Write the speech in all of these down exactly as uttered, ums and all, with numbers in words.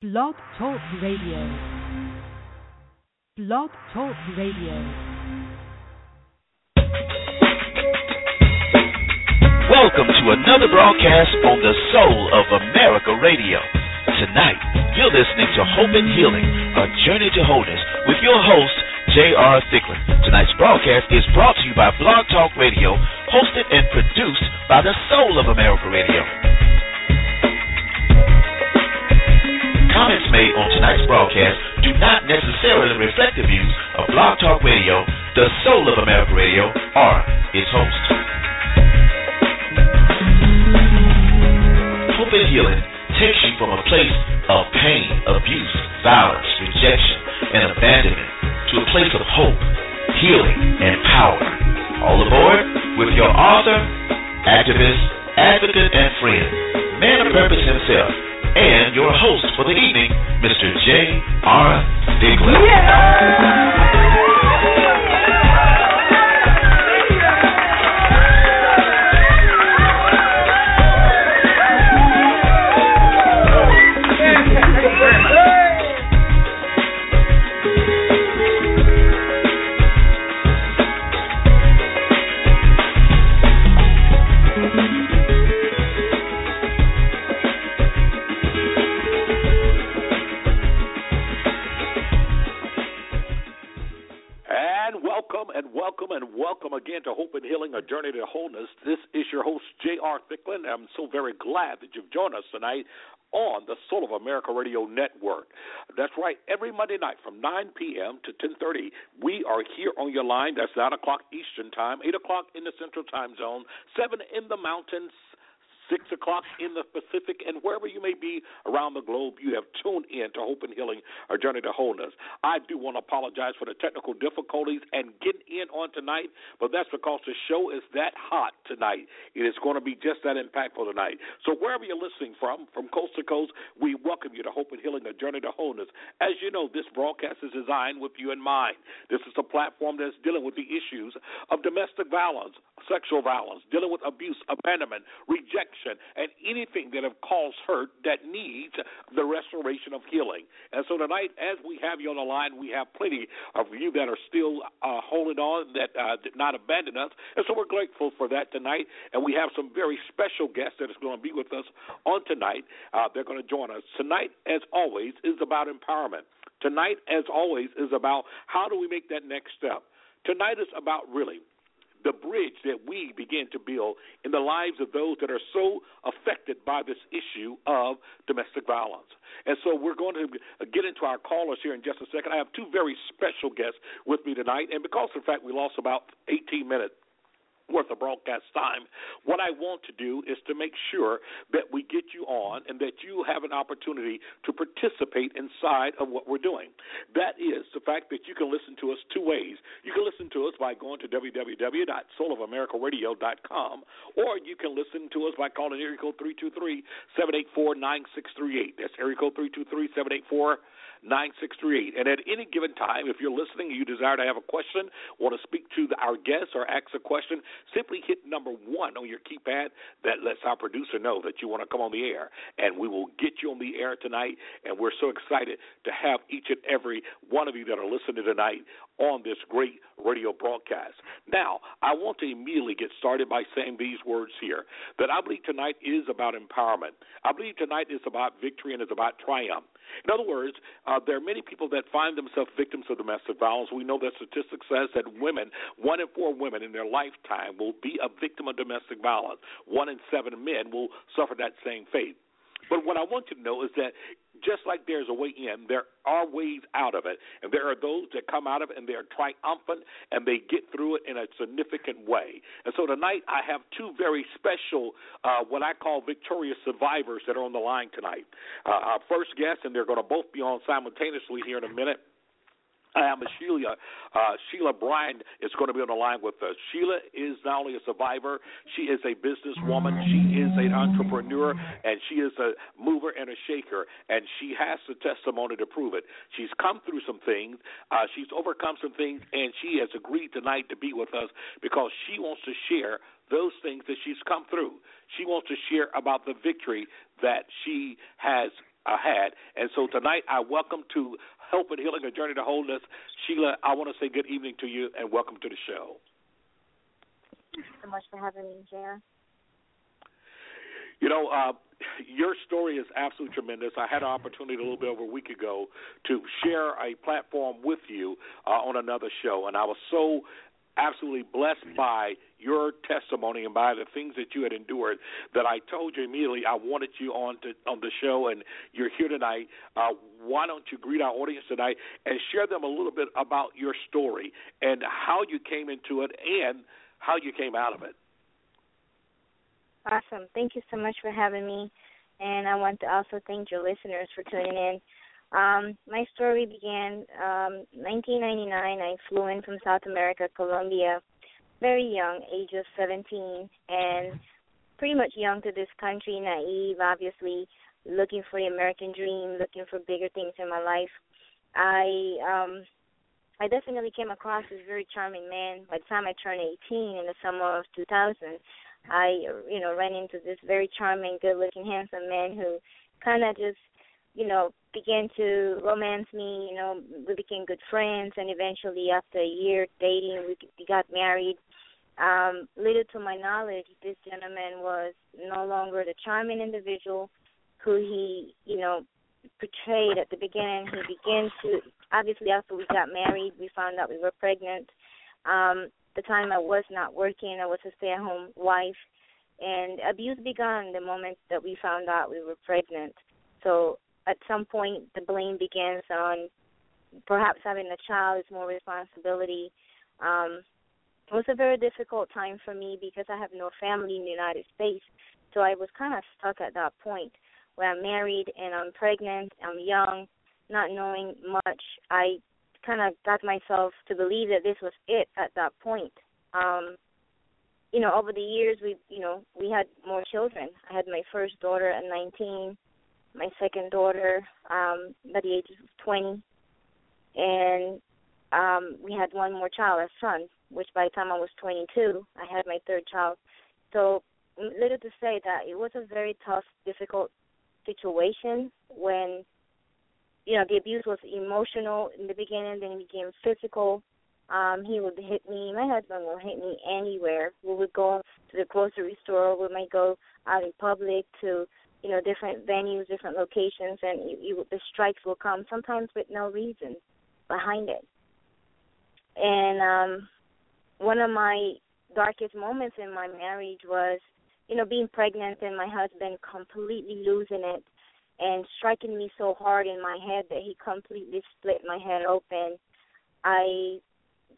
Blog Talk Radio. Blog Talk Radio. Welcome to another broadcast on the Soul of America Radio. Tonight, you're listening to Hope and Healing, A Journey to Wholeness, with your host, J R. Thicklin. Tonight's broadcast is brought to you by Blog Talk Radio, hosted and produced by the Soul of America Radio. Comments made on tonight's broadcast do not necessarily reflect the views of Blog Talk Radio, the Soul of America Radio, or its host. Hope and Healing takes you from a place of pain, abuse, violence, rejection, and abandonment to a place of hope, healing, and power. All aboard with your author, activist, advocate, and friend, man of purpose himself, and your host for the evening, Mister J R. Thicklin. To Hope and Healing, A Journey to Wholeness. This is your host, J R. Thicklin. I'm so very glad that you've joined us tonight on the Soul of America Radio Network. That's right. Every Monday night from nine p.m. to ten thirty, we are here on your line. That's nine o'clock Eastern Time, eight o'clock in the Central Time Zone, seven in the Mountains, six o'clock in the Pacific, and wherever you may be around the globe, you have tuned in to Hope and Healing, A Journey to Wholeness. I do want to apologize for the technical difficulties and getting in on tonight, but that's because the show is that hot tonight. It is going to be just that impactful tonight. So wherever you're listening from, from coast to coast, we welcome you to Hope and Healing, A Journey to Wholeness. As you know, this broadcast is designed with you in mind. This is a platform that's dealing with the issues of domestic violence, sexual violence, dealing with abuse, abandonment, rejection, and anything that have caused hurt that needs the restoration of healing. And so tonight, as we have you on the line, we have plenty of you that are still uh, holding on, that uh, did not abandon us. And so we're grateful for that tonight. And we have some very special guests that is going to be with us on tonight. Uh, they're going to join us. Tonight, as always, is about empowerment. Tonight, as always, is about how do we make that next step. Tonight is about really the bridge that we begin to build in the lives of those that are so affected by this issue of domestic violence. And so we're going to get into our callers here in just a second. I have two very special guests with me tonight, and because, in fact, we lost about eighteen minutes worth of broadcast time, what I want to do is to make sure that we get you on and that you have an opportunity to participate inside of what we're doing. That is the fact that you can listen to us two ways. You can listen to us by going to w w w dot soul of america radio dot com, or you can listen to us by calling area code three two three, seven eight four, nine six three eight. That's area code three two three, seven eight four, nine six three eight. And at any given time, if you're listening and you desire to have a question, want to speak to our guests or ask a question, simply hit number one on your keypad. That lets our producer know that you want to come on the air, and we will get you on the air tonight. And we're so excited to have each and every one of you that are listening tonight on this great radio broadcast. Now, I want to immediately get started by saying these words here, that I believe tonight is about empowerment. I believe tonight is about victory and it's about triumph. In other words, uh, there are many people that find themselves victims of domestic violence. We know that statistics says that women, one in four women in their lifetime will be a victim of domestic violence. One in seven men will suffer that same fate. But what I want you to know is that just like there's a way in, there are ways out of it. And there are those that come out of it and they are triumphant and they get through it in a significant way. And so tonight I have two very special, uh, what I call victorious survivors that are on the line tonight. Uh, our first guest, and they're going to both be on simultaneously here in a minute. I am a Sheila. Uh, Sheila Bryant is going to be on the line with us. Sheila is not only a survivor, she is a businesswoman, she is an entrepreneur, and she is a mover and a shaker, and she has the testimony to prove it. She's come through some things, uh, she's overcome some things, and she has agreed tonight to be with us because she wants to share those things that she's come through. She wants to share about the victory that she has uh, had. And so tonight I welcome to Hope and Healing, A Journey to Wholeness. Sheila, I want to say good evening to you and welcome to the show. Thank you so much for having me, J R. You know, uh, your story is absolutely tremendous. I had an opportunity a little bit over a week ago to share a platform with you uh, on another show, and I was so absolutely blessed by your testimony and by the things that you had endured that I told you immediately I wanted you on to, on the show, and you're here tonight. Uh, why don't you greet our audience tonight and share them a little bit about your story and how you came into it and how you came out of it. Awesome. Thank you so much for having me, and I want to also thank your listeners for tuning in. Um, my story began um, nineteen ninety-nine. I flew in from South America, Colombia, very young, age of seventeen, and pretty much young to this country, naive, obviously, looking for the American dream, looking for bigger things in my life. I um, I definitely came across this very charming man. By the time I turned eighteen in the summer of two thousand, I, you know, ran into this very charming, good-looking, handsome man who kind of just, you know, began to romance me. You know, we became good friends, and eventually after a year dating, we, we got married. Um, little to my knowledge, this gentleman was no longer the charming individual who he, you know, portrayed at the beginning. He began to, obviously after we got married, we found out we were pregnant. Um, the time I was not working, I was a stay-at-home wife, and abuse began the moment that we found out we were pregnant. So at some point, the blame begins on perhaps having a child is more responsibility. Um, it was a very difficult time for me because I have no family in the United States, so I was kind of stuck at that point where I'm married and I'm pregnant, I'm young, not knowing much. I kind of got myself to believe that this was it at that point. Um, you know, over the years, we, you know, we had more children. I had my first daughter at nineteen, my second daughter um, by the age of twenty, and um, we had one more child, a son, which by the time I was twenty-two, I had my third child. So little to say that it was a very tough, difficult situation when, you know, the abuse was emotional in the beginning, then it became physical. Um, he would hit me. My husband would hit me anywhere. We would go to the grocery store. We might go out in public to, you know, different venues, different locations, and you, you, the strikes will come, sometimes with no reason behind it. And um, one of my darkest moments in my marriage was, you know, being pregnant and my husband completely losing it and striking me so hard in my head that he completely split my head open. I,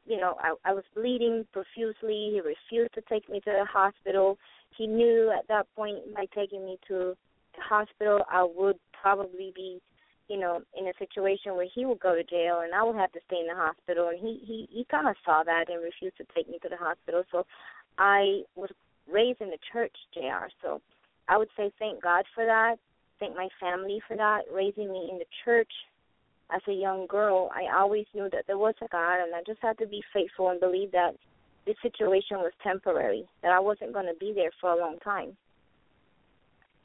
you know, I, I was bleeding profusely. He refused to take me to the hospital. He knew at that point by taking me to the hospital, I would probably be, you know, in a situation where he would go to jail and I would have to stay in the hospital. And he, he, he kind of saw that and refused to take me to the hospital. So I was raised in the church, J R. So I would say thank God for that. Thank my family for that, raising me in the church as a young girl. I always knew that there was a God, and I just had to be faithful and believe that this situation was temporary, that I wasn't going to be there for a long time.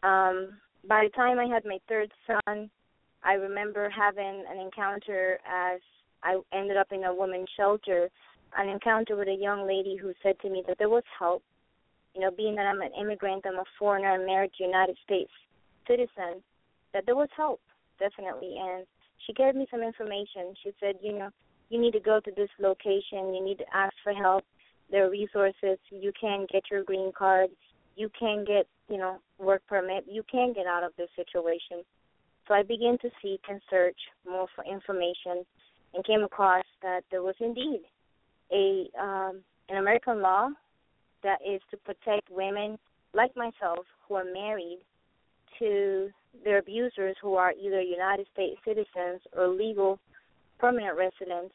Um, by the time I had my third son, I remember having an encounter as I ended up in a women's shelter, an encounter with a young lady who said to me that there was help. You know, being that I'm an immigrant, I'm a foreigner, I'm married to a United States citizen, that there was help, definitely. And she gave me some information. She said, you know, you need to go to this location. You need to ask for help. There are resources. You can get your green card. You can get, you know, work permit. You can get out of this situation. So I began to seek and search more for information and came across that there was indeed a um, an American law that is to protect women like myself who are married to their abusers who are either United States citizens or legal permanent residents.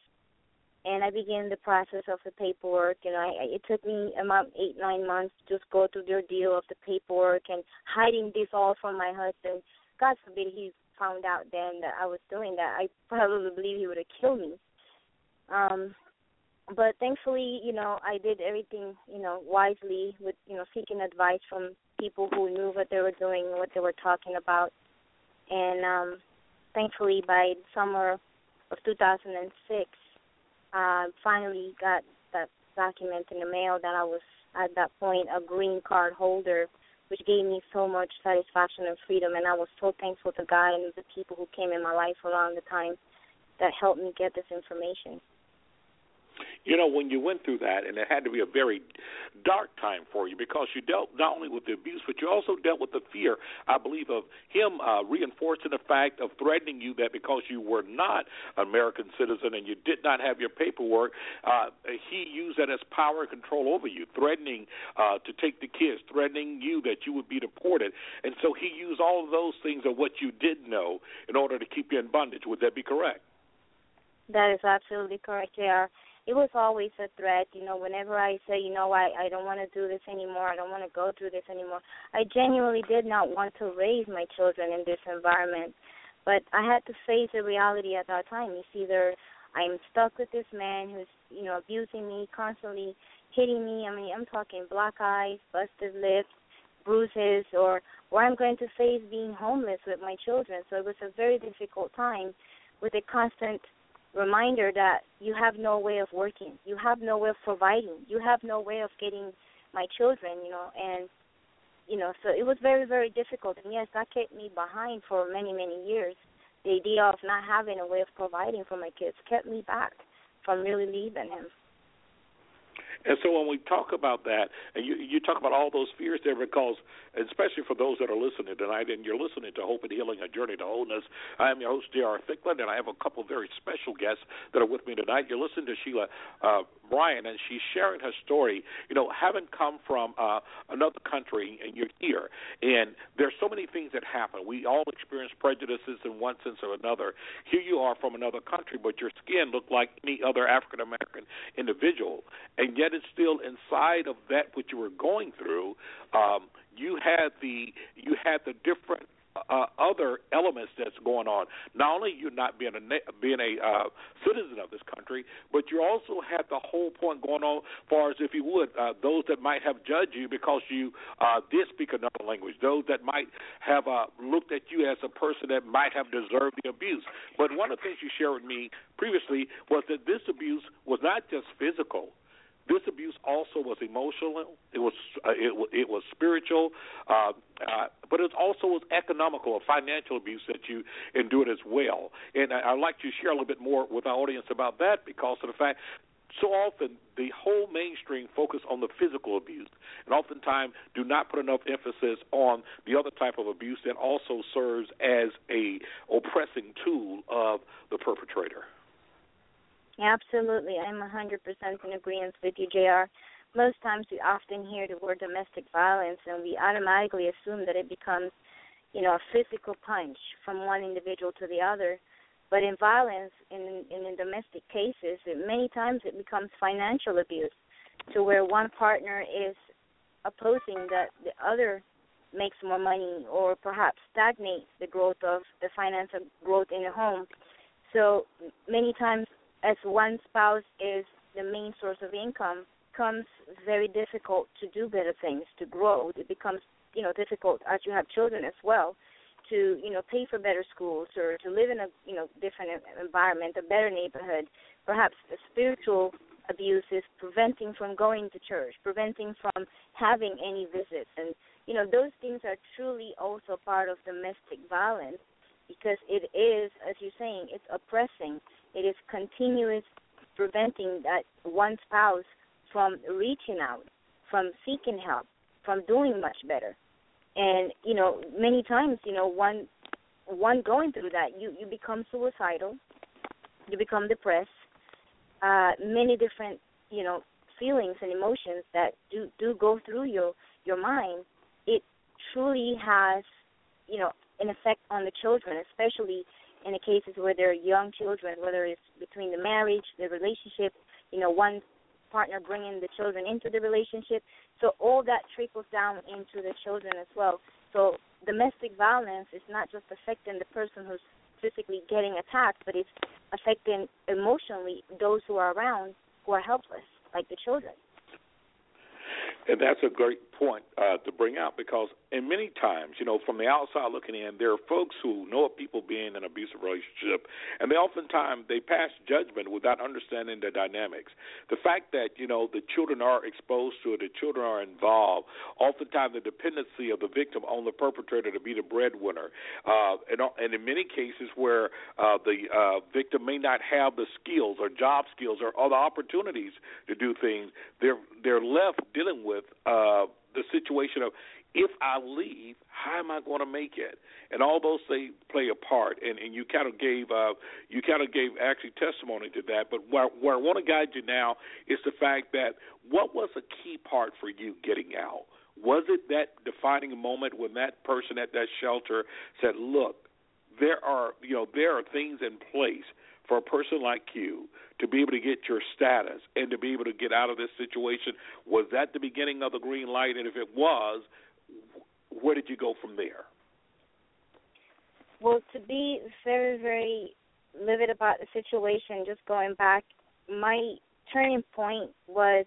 And I began the process of the paperwork, and I, it took me about eight, nine months to just go through their deal of the paperwork and hiding this all from my husband. God forbid he found out then that I was doing that. I probably believe he would have killed me. Um, but thankfully, you know, I did everything, you know, wisely with, you know, seeking advice from people who knew what they were doing, what they were talking about. And um, thankfully, by the summer of two thousand six, I finally got that document in the mail that I was, at that point, a green card holder, which gave me so much satisfaction and freedom. And I was so thankful to God and the people who came in my life around the time that helped me get this information. You know, when you went through that, and it had to be a very dark time for you, because you dealt not only with the abuse, but you also dealt with the fear, I believe, of him uh, reinforcing the fact of threatening you that because you were not an American citizen and you did not have your paperwork, uh, he used that as power and control over you, threatening uh, to take the kids, threatening you that you would be deported. And so he used all of those things of what you did know in order to keep you in bondage. Would that be correct? That is absolutely correct, J R. It was always a threat. You know, whenever I say, you know, I, I don't want to do this anymore, I don't want to go through this anymore, I genuinely did not want to raise my children in this environment. But I had to face the reality at that time. It's either I'm stuck with this man who's, you know, abusing me, constantly hitting me. I mean, I'm talking black eyes, busted lips, bruises, or, or I'm going to face being homeless with my children. So it was a very difficult time with a constant reminder that you have no way of working, you have no way of providing, you have no way of getting my children, you know, and, you know, so it was very, very difficult. And, yes, that kept me behind for many, many years. The idea of not having a way of providing for my kids kept me back from really leaving him. And so when we talk about that, and you, you talk about all those fears there, because especially for those that are listening tonight, and you're listening to Hope and Healing, A Journey to Wholeness. I am your host, J R. Thicklin, and I have a couple of very special guests that are with me tonight. You're listening to Sheila uh, Bryant, and she's sharing her story, you know, having come from uh, another country, and you're here. And there's so many things that happen. We all experience prejudices in one sense or another. Here you are from another country, but your skin looked like any other African-American individual, and yet it's still inside of that which you were going through. Um, you had the you had the different uh, other elements that's going on. Not only you not being a being a uh, citizen of this country, but you also had the whole point going on, far as if you would, uh, those that might have judged you because you uh, did speak another language, those that might have uh, looked at you as a person that might have deserved the abuse. But one of the things you shared with me previously was that this abuse was not just physical. This abuse also was emotional. It was uh, it, it was spiritual, uh, uh, but it also was economical, a financial abuse that you endured as well. And I, I'd like you to share a little bit more with our audience about that, because of the fact so often the whole mainstream focus on the physical abuse, and oftentimes do not put enough emphasis on the other type of abuse that also serves as a oppressing tool of the perpetrator. Absolutely. I'm one hundred percent in agreement with you, J R. Most times we often hear the word domestic violence, and we automatically assume that it becomes, you know, a physical punch from one individual to the other. But in violence, in, in, in domestic cases, it, many times it becomes financial abuse, to where one partner is opposing that the other makes more money, or perhaps stagnates the growth of the financial growth in the home. So many times, as one spouse is the main source of income, becomes very difficult to do better things, to grow. It becomes, you know, difficult as you have children as well to, you know, pay for better schools, or to live in a, you know, different environment, a better neighborhood. Perhaps the spiritual abuse is preventing from going to church, preventing from having any visits. And, you know, those things are truly also part of domestic violence, because it is, as you're saying, it's oppressing. It is continuous preventing that one spouse from reaching out, from seeking help, from doing much better. And, you know, many times, you know, one one going through that, you, you become suicidal, you become depressed, uh, many different, you know, feelings and emotions that do, do go through your, your mind. It truly has, you know, an effect on the children, especially in the cases where they're young children, whether it's between the marriage, the relationship, you know, one partner bringing the children into the relationship. So all that trickles down into the children as well. So domestic violence is not just affecting the person who's physically getting attacked, but it's affecting emotionally those who are around who are helpless, like the children. And that's a great point uh, to bring out, because in many times, you know, from the outside looking in, there are folks who know of people being in an abusive relationship, and they oftentimes they pass judgment without understanding the dynamics. The fact that, you know, the children are exposed to it, the children are involved, oftentimes the dependency of the victim on the perpetrator to be the breadwinner, uh, and, and in many cases where uh, the uh, victim may not have the skills or job skills or other opportunities to do things, they're they're left dealing with uh, the situation of, if I leave, how am I going to make it? And all those they play a part. And, and you kind of gave uh, you kind of gave actually testimony to that. But where, where I want to guide you now is the fact that what was a key part for you getting out? Was it that defining moment when that person at that shelter said, "Look, there are you know there are things in place for a person like you to be able to get your status and to be able to get out of this situation"? Was that the beginning of the green light? And if it was, where did you go from there? Well, to be very, very livid about the situation, just going back, my turning point was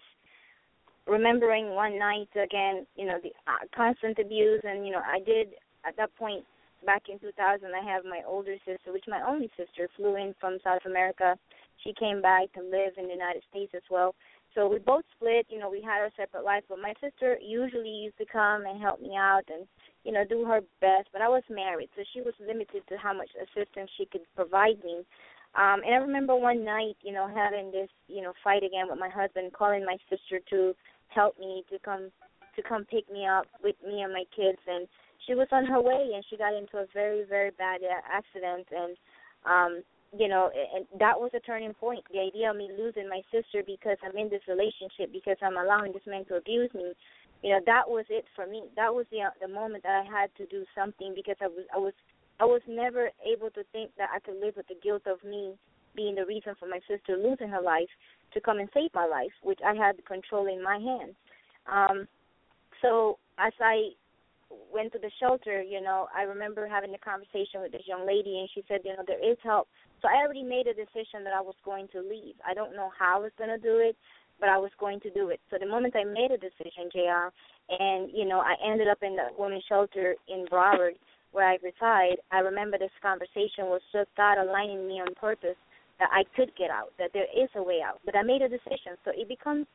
remembering one night, again, you know, the constant abuse. And, you know, I did at that point, back in two thousand, I have my older sister, which my only sister flew in from South America. She came back to live in the United States as well. So we both split. You know, we had our separate life. But my sister usually used to come and help me out and, you know, do her best. But I was married, so she was limited to how much assistance she could provide me. Um, and I remember one night, you know, having this, you know, fight again with my husband, calling my sister to help me, to come to come pick me up with me and my kids. And she was on her way, and she got into a very, very bad accident. And, um, you know, and that was a turning point, the idea of me losing my sister because I'm in this relationship, because I'm allowing this man to abuse me. You know, that was it for me. That was the the moment that I had to do something, because I was I was, I was never able to think that I could live with the guilt of me being the reason for my sister losing her life to come and save my life, which I had the control in my hands. Um, so as I went to the shelter, you know, I remember having a conversation with this young lady, and she said, you know, there is help. So I already made a decision that I was going to leave. I don't know how I was going to do it, but I was going to do it. So the moment I made a decision, J R, and, you know, I ended up in the women's shelter in Broward where I reside, I remember this conversation was just God aligning me on purpose that I could get out, that there is a way out. But I made a decision, so it becomes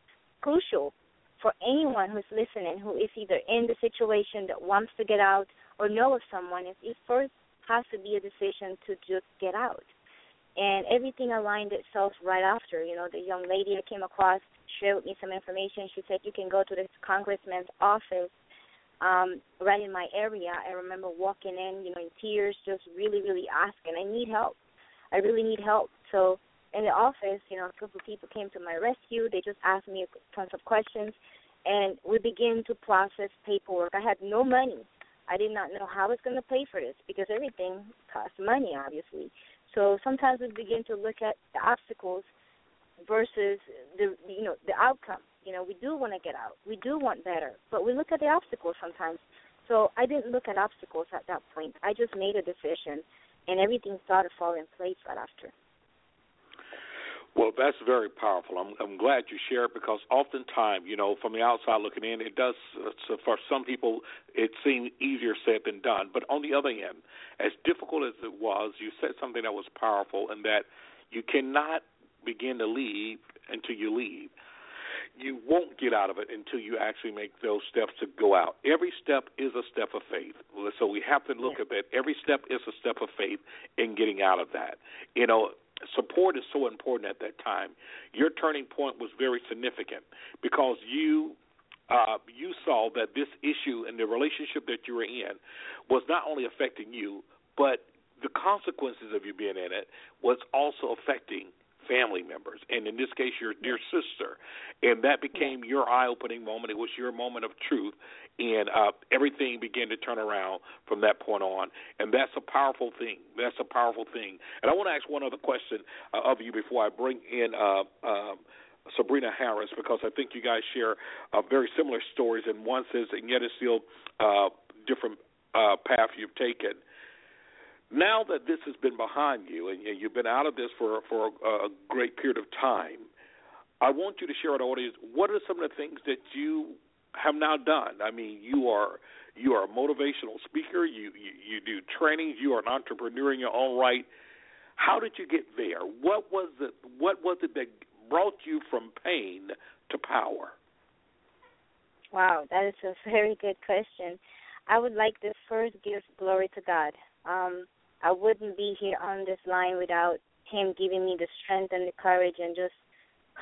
crucial for anyone who's listening, who is either in the situation that wants to get out or know of someone, is it first has to be a decision to just get out. And everything aligned itself right after. You know, the young lady I came across shared with me some information. She said, you can go to this congressman's office um, right in my area. I remember walking in, you know, in tears, just really, really asking, I need help. I really need help. So in the office, you know, a couple of people came to my rescue. They just asked me tons of questions, and we began to process paperwork. I had no money. I did not know how I was going to pay for this, because everything costs money, obviously. So sometimes we begin to look at the obstacles versus the, you know, the outcome. You know, we do want to get out. We do want better, but we look at the obstacles sometimes. So I didn't look at obstacles at that point. I just made a decision, and everything started falling in place right after. Well, that's very powerful. I'm, I'm glad you shared, because oftentimes, you know, from the outside looking in, it does, so for some people, it seemed easier said than done. But on the other hand, as difficult as it was, you said something that was powerful, and that you cannot begin to leave until you leave. You won't get out of it until you actually make those steps to go out. Every step is a step of faith. So we have to look yeah. at that. Every step is a step of faith in getting out of that. You know, support is so important at that time. Your turning point was very significant, because you uh, you saw that this issue and the relationship that you were in was not only affecting you, but the consequences of you being in it was also affecting family members, and in this case, your dear sister. And that became your eye-opening moment. It was your moment of truth, and uh, everything began to turn around from that point on. And that's a powerful thing. That's a powerful thing. And I want to ask one other question uh, of you before I bring in uh, um, Sabrina Harris, because I think you guys share uh, very similar stories, and one says, and yet it's still a uh, different uh, path you've taken. Now that this has been behind you, and you've been out of this for, for a, a great period of time, I want you to share with our audience, what are some of the things that you have now done. I mean, you are you are a motivational speaker. You, you, you do training. You are an entrepreneur in your own right. How did you get there? What was it? What was it that brought you from pain to power? Wow, that is a very good question. I would like to first give glory to God. Um, I wouldn't be here on this line without Him giving me the strength and the courage, and just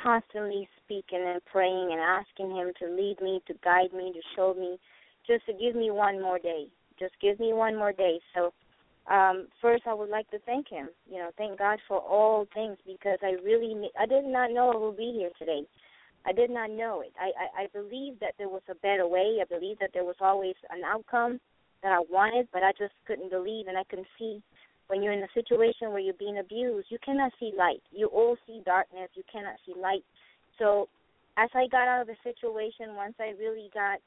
constantly speaking and praying and asking Him to lead me, to guide me, to show me, just to give me one more day. Just give me one more day. So um, first I would like to thank Him, you know, thank God for all things, because I really, I did not know I would be here today. I did not know it. I, I, I believed that there was a better way. I believed that there was always an outcome that I wanted, but I just couldn't believe, and I couldn't see. When you're in a situation where you're being abused, you cannot see light. You all see darkness. You cannot see light. So as I got out of the situation, once I really got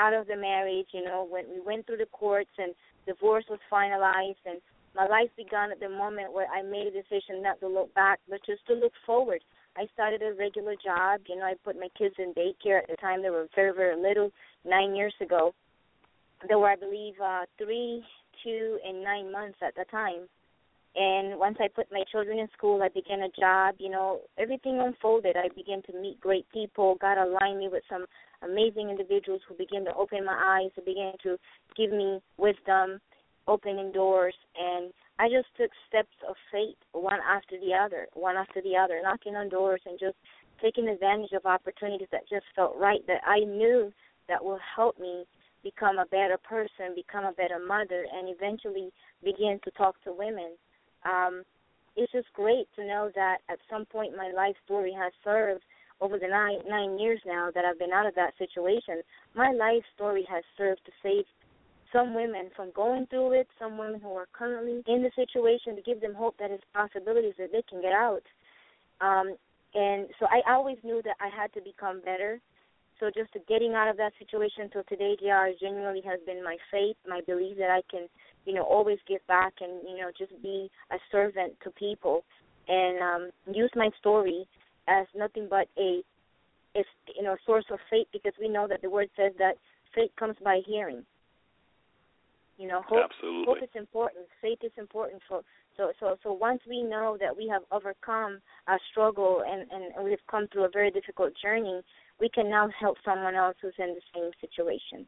out of the marriage, you know, when we went through the courts and divorce was finalized, and my life began at the moment where I made a decision not to look back, but just to look forward. I started a regular job. You know, I put my kids in daycare at the time. They were very, very little, nine years ago. There were, I believe, uh, three, two, and nine months at the time. And once I put my children in school, I began a job. You know, everything unfolded. I began to meet great people. God aligned me with some amazing individuals who began to open my eyes, who began to give me wisdom, opening doors, and I just took steps of faith one after the other, one after the other, knocking on doors and just taking advantage of opportunities that just felt right, that I knew that will help me become a better person, become a better mother, and eventually begin to talk to women. Um, it's just great to know that at some point my life story has served over the nine, nine years now that I've been out of that situation. My life story has served to save some women from going through it, some women who are currently in the situation, to give them hope that there's possibilities that they can get out. Um, and so I always knew that I had to become better. So just getting out of that situation till today, J R, genuinely has been my faith, my belief that I can, you know, always give back and, you know, just be a servant to people, and um, use my story as nothing but a, a, you know, source of faith, because we know that the Word says that faith comes by hearing. You know, hope, hope is important. Faith is important. So, so, so, so once we know that we have overcome our struggle and, and, and we've come through a very difficult journey, we can now help someone else who's in the same situation.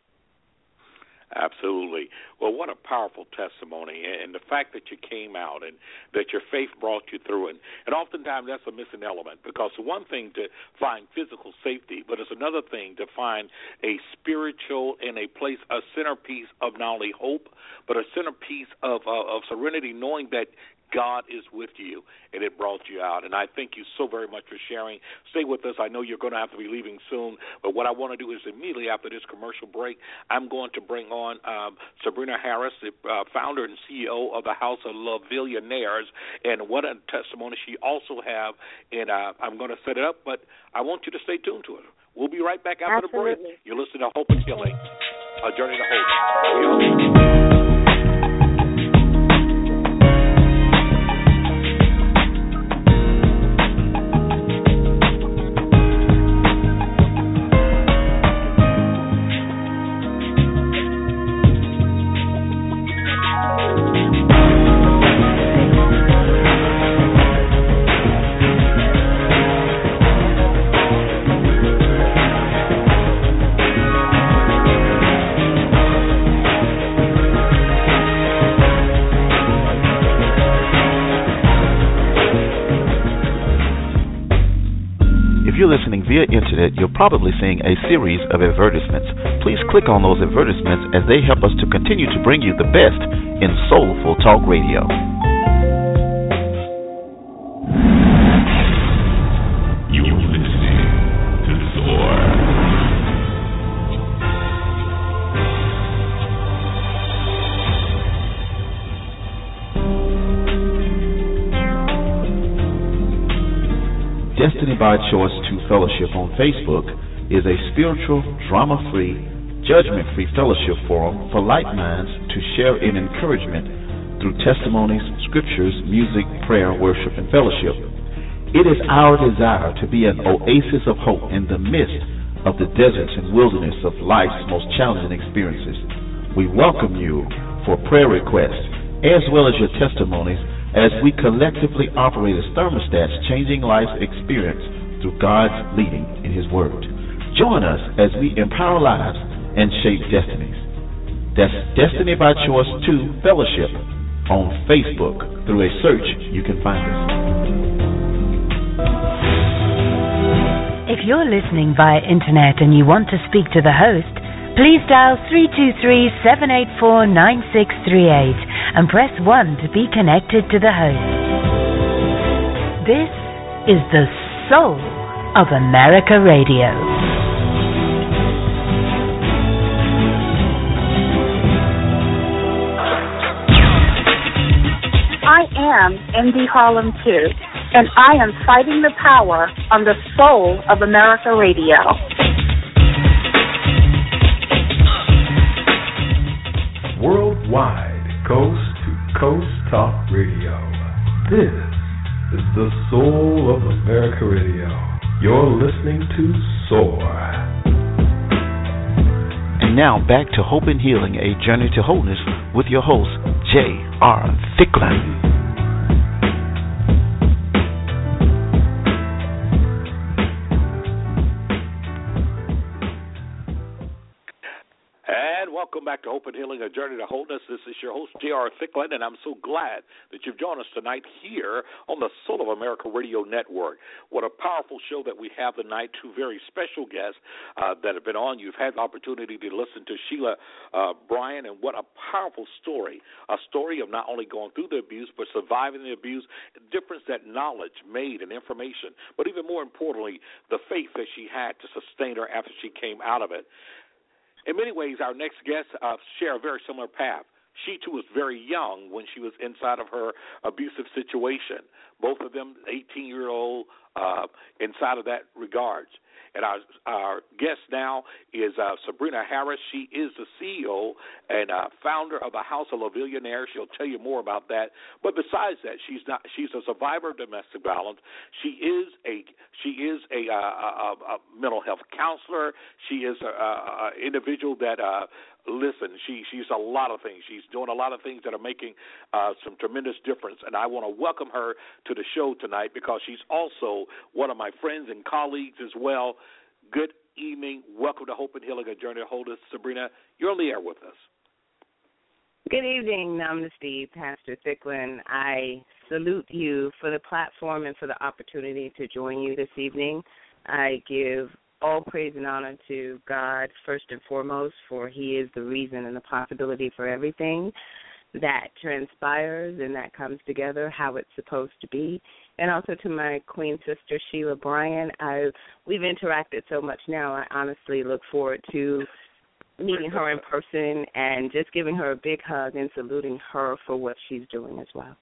Absolutely. Well, what a powerful testimony, and the fact that you came out and that your faith brought you through. And, and oftentimes that's a missing element, because it's one thing to find physical safety, but it's another thing to find a spiritual and a place, a centerpiece of not only hope, but a centerpiece of, of, of serenity, knowing that God is with you, and it brought you out. And I thank you so very much for sharing. Stay with us. I know you're going to have to be leaving soon, but what I want to do is immediately after this commercial break, I'm going to bring on um, Sabrina Harris, the uh, founder and C E O of the House of LaVillionaires, and what a testimony she also have. And uh, I'm going to set it up, but I want you to stay tuned to it. We'll be right back after Absolutely. The break. You're listening to Hope and Healing, A Journey to Wholeness. Via internet, you're probably seeing a series of advertisements. Please click on those advertisements as they help us to continue to bring you the best in Soulful Talk Radio. By Choice to Fellowship on Facebook is a spiritual, drama-free, judgment-free fellowship forum for like minds to share in encouragement through testimonies, scriptures, music, prayer, worship, and fellowship. It is our desire to be an oasis of hope in the midst of the deserts and wilderness of life's most challenging experiences. We welcome you for prayer requests as well as your testimonies as we collectively operate as thermostats, changing life's experience through God's leading in His Word. Join us as we empower lives and shape destinies. That's Destiny by Choice two Fellowship on Facebook. Through a search, you can find us. If you're listening via internet and you want to speak to the host, please dial three two three, seven eight four, nine six three eight and press one to be connected to the host. This is the Soul of America Radio. I am Indy Harlem two, and I am fighting the power on the Soul of America Radio. Worldwide, coast to coast talk radio. This is the Soul of America Radio. You're listening to Soar. And now back to Hope and Healing, a journey to wholeness with your host, J R. Thicklin. Welcome back to Hope and Healing, a journey to wholeness. This is your host, J R. Thicklin, and I'm so glad that you've joined us tonight here on the Soul of America Radio Network. What a powerful show that we have tonight. Two very special guests uh, that have been on. You've had the opportunity to listen to Sheila uh, Bryant, and what a powerful story, a story of not only going through the abuse but surviving the abuse, the difference that knowledge made and information, but even more importantly, the faith that she had to sustain her after she came out of it. In many ways, our next guests uh, share a very similar path. She, too, was very young when she was inside of her abusive situation, both of them eighteen-year-old uh, inside of that regards. And our, our guest now is uh, Sabrina Harris. She is the C E O and uh, founder of the House of LaVillionaires. She'll tell you more about that. But besides that, she's not. She's a survivor of domestic violence. She is a she is a, uh, a, a mental health counselor. She is an individual that. Uh, Listen, she, she's a lot of things. She's doing a lot of things that are making uh, some tremendous difference, and I want to welcome her to the show tonight because she's also one of my friends and colleagues as well. Good evening. Welcome to Hope and Healing, a journey to wholeness. Sabrina, you're on the air with us. Good evening, Namaste, Pastor Thicklin. I salute you for the platform and for the opportunity to join you this evening. I give all praise and honor to God, first and foremost, for He is the reason and the possibility for everything that transpires and that comes together, how it's supposed to be. And also to my queen sister, Sheila Bryant. I, we've interacted so much now, I honestly look forward to meeting her in person and just giving her a big hug and saluting her for what she's doing as well.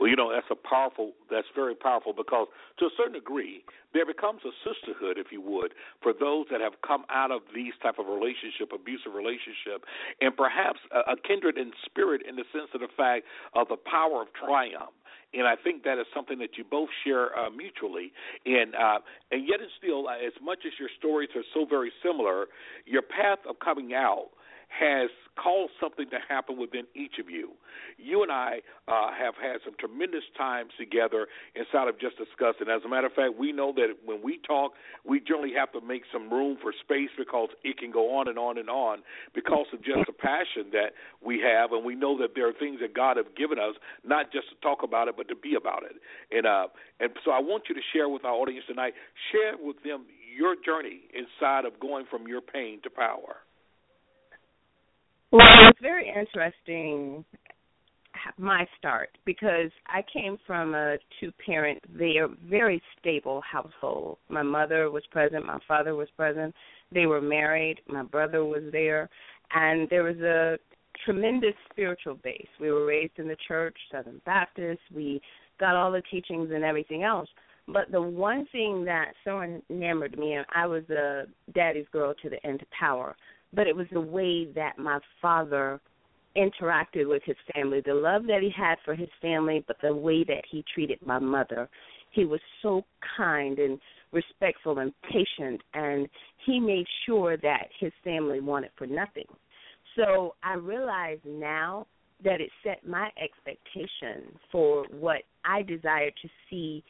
Well, you know, that's a powerful, that's very powerful because to a certain degree, there becomes a sisterhood, if you would, for those that have come out of these type of relationship, abusive relationship, and perhaps a, a kindred in spirit in the sense of the fact of the power of triumph. And I think that is something that you both share uh, mutually. And uh, and yet and still, as much as your stories are so very similar, your path of coming out has caused something to happen within each of you. You and I uh, have had some tremendous times together inside of just discussing. As a matter of fact, we know that when we talk, we generally have to make some room for space because it can go on and on and on because of just the passion that we have, and we know that there are things that God have given us, not just to talk about it, but to be about it. And uh, and so I want you to share with our audience tonight, share with them your journey inside of going from your pain to power. Well, it's very interesting, my start, because I came from a two-parent, very stable household. My mother was present. My father was present. They were married. My brother was there. And there was a tremendous spiritual base. We were raised in the church, Southern Baptist. We got all the teachings and everything else. But the one thing that so enamored me, and I was a daddy's girl to the end of power, but it was the way that my father interacted with his family, the love that he had for his family, but the way that he treated my mother. He was so kind and respectful and patient, and he made sure that his family wanted for nothing. So I realize now that it set my expectation for what I desired to see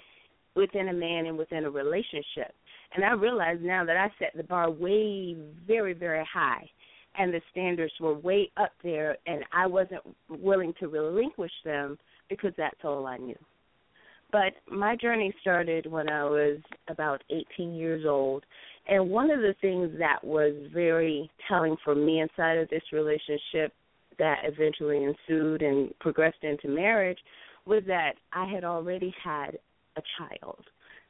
within a man and within a relationship. And I realize now that I set the bar way, very, very high, and the standards were way up there, and I wasn't willing to relinquish them because that's all I knew. But my journey started when I was about eighteen years old, and one of the things that was very telling for me inside of this relationship that eventually ensued and progressed into marriage was that I had already had a child.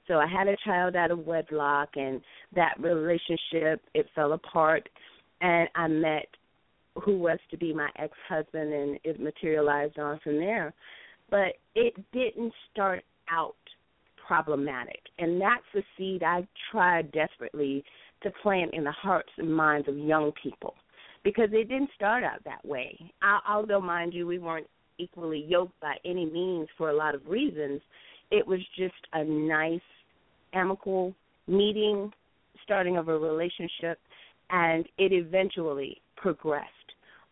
So I had a child out of wedlock, and that relationship, it fell apart, and I met who was to be my ex-husband, and it materialized on from there. But it didn't start out problematic, and that's the seed I tried desperately to plant in the hearts and minds of young people, because it didn't start out that way. I, although, mind you, we weren't equally yoked by any means for a lot of reasons, it was just a nice, amicable meeting, starting of a relationship, and it eventually progressed.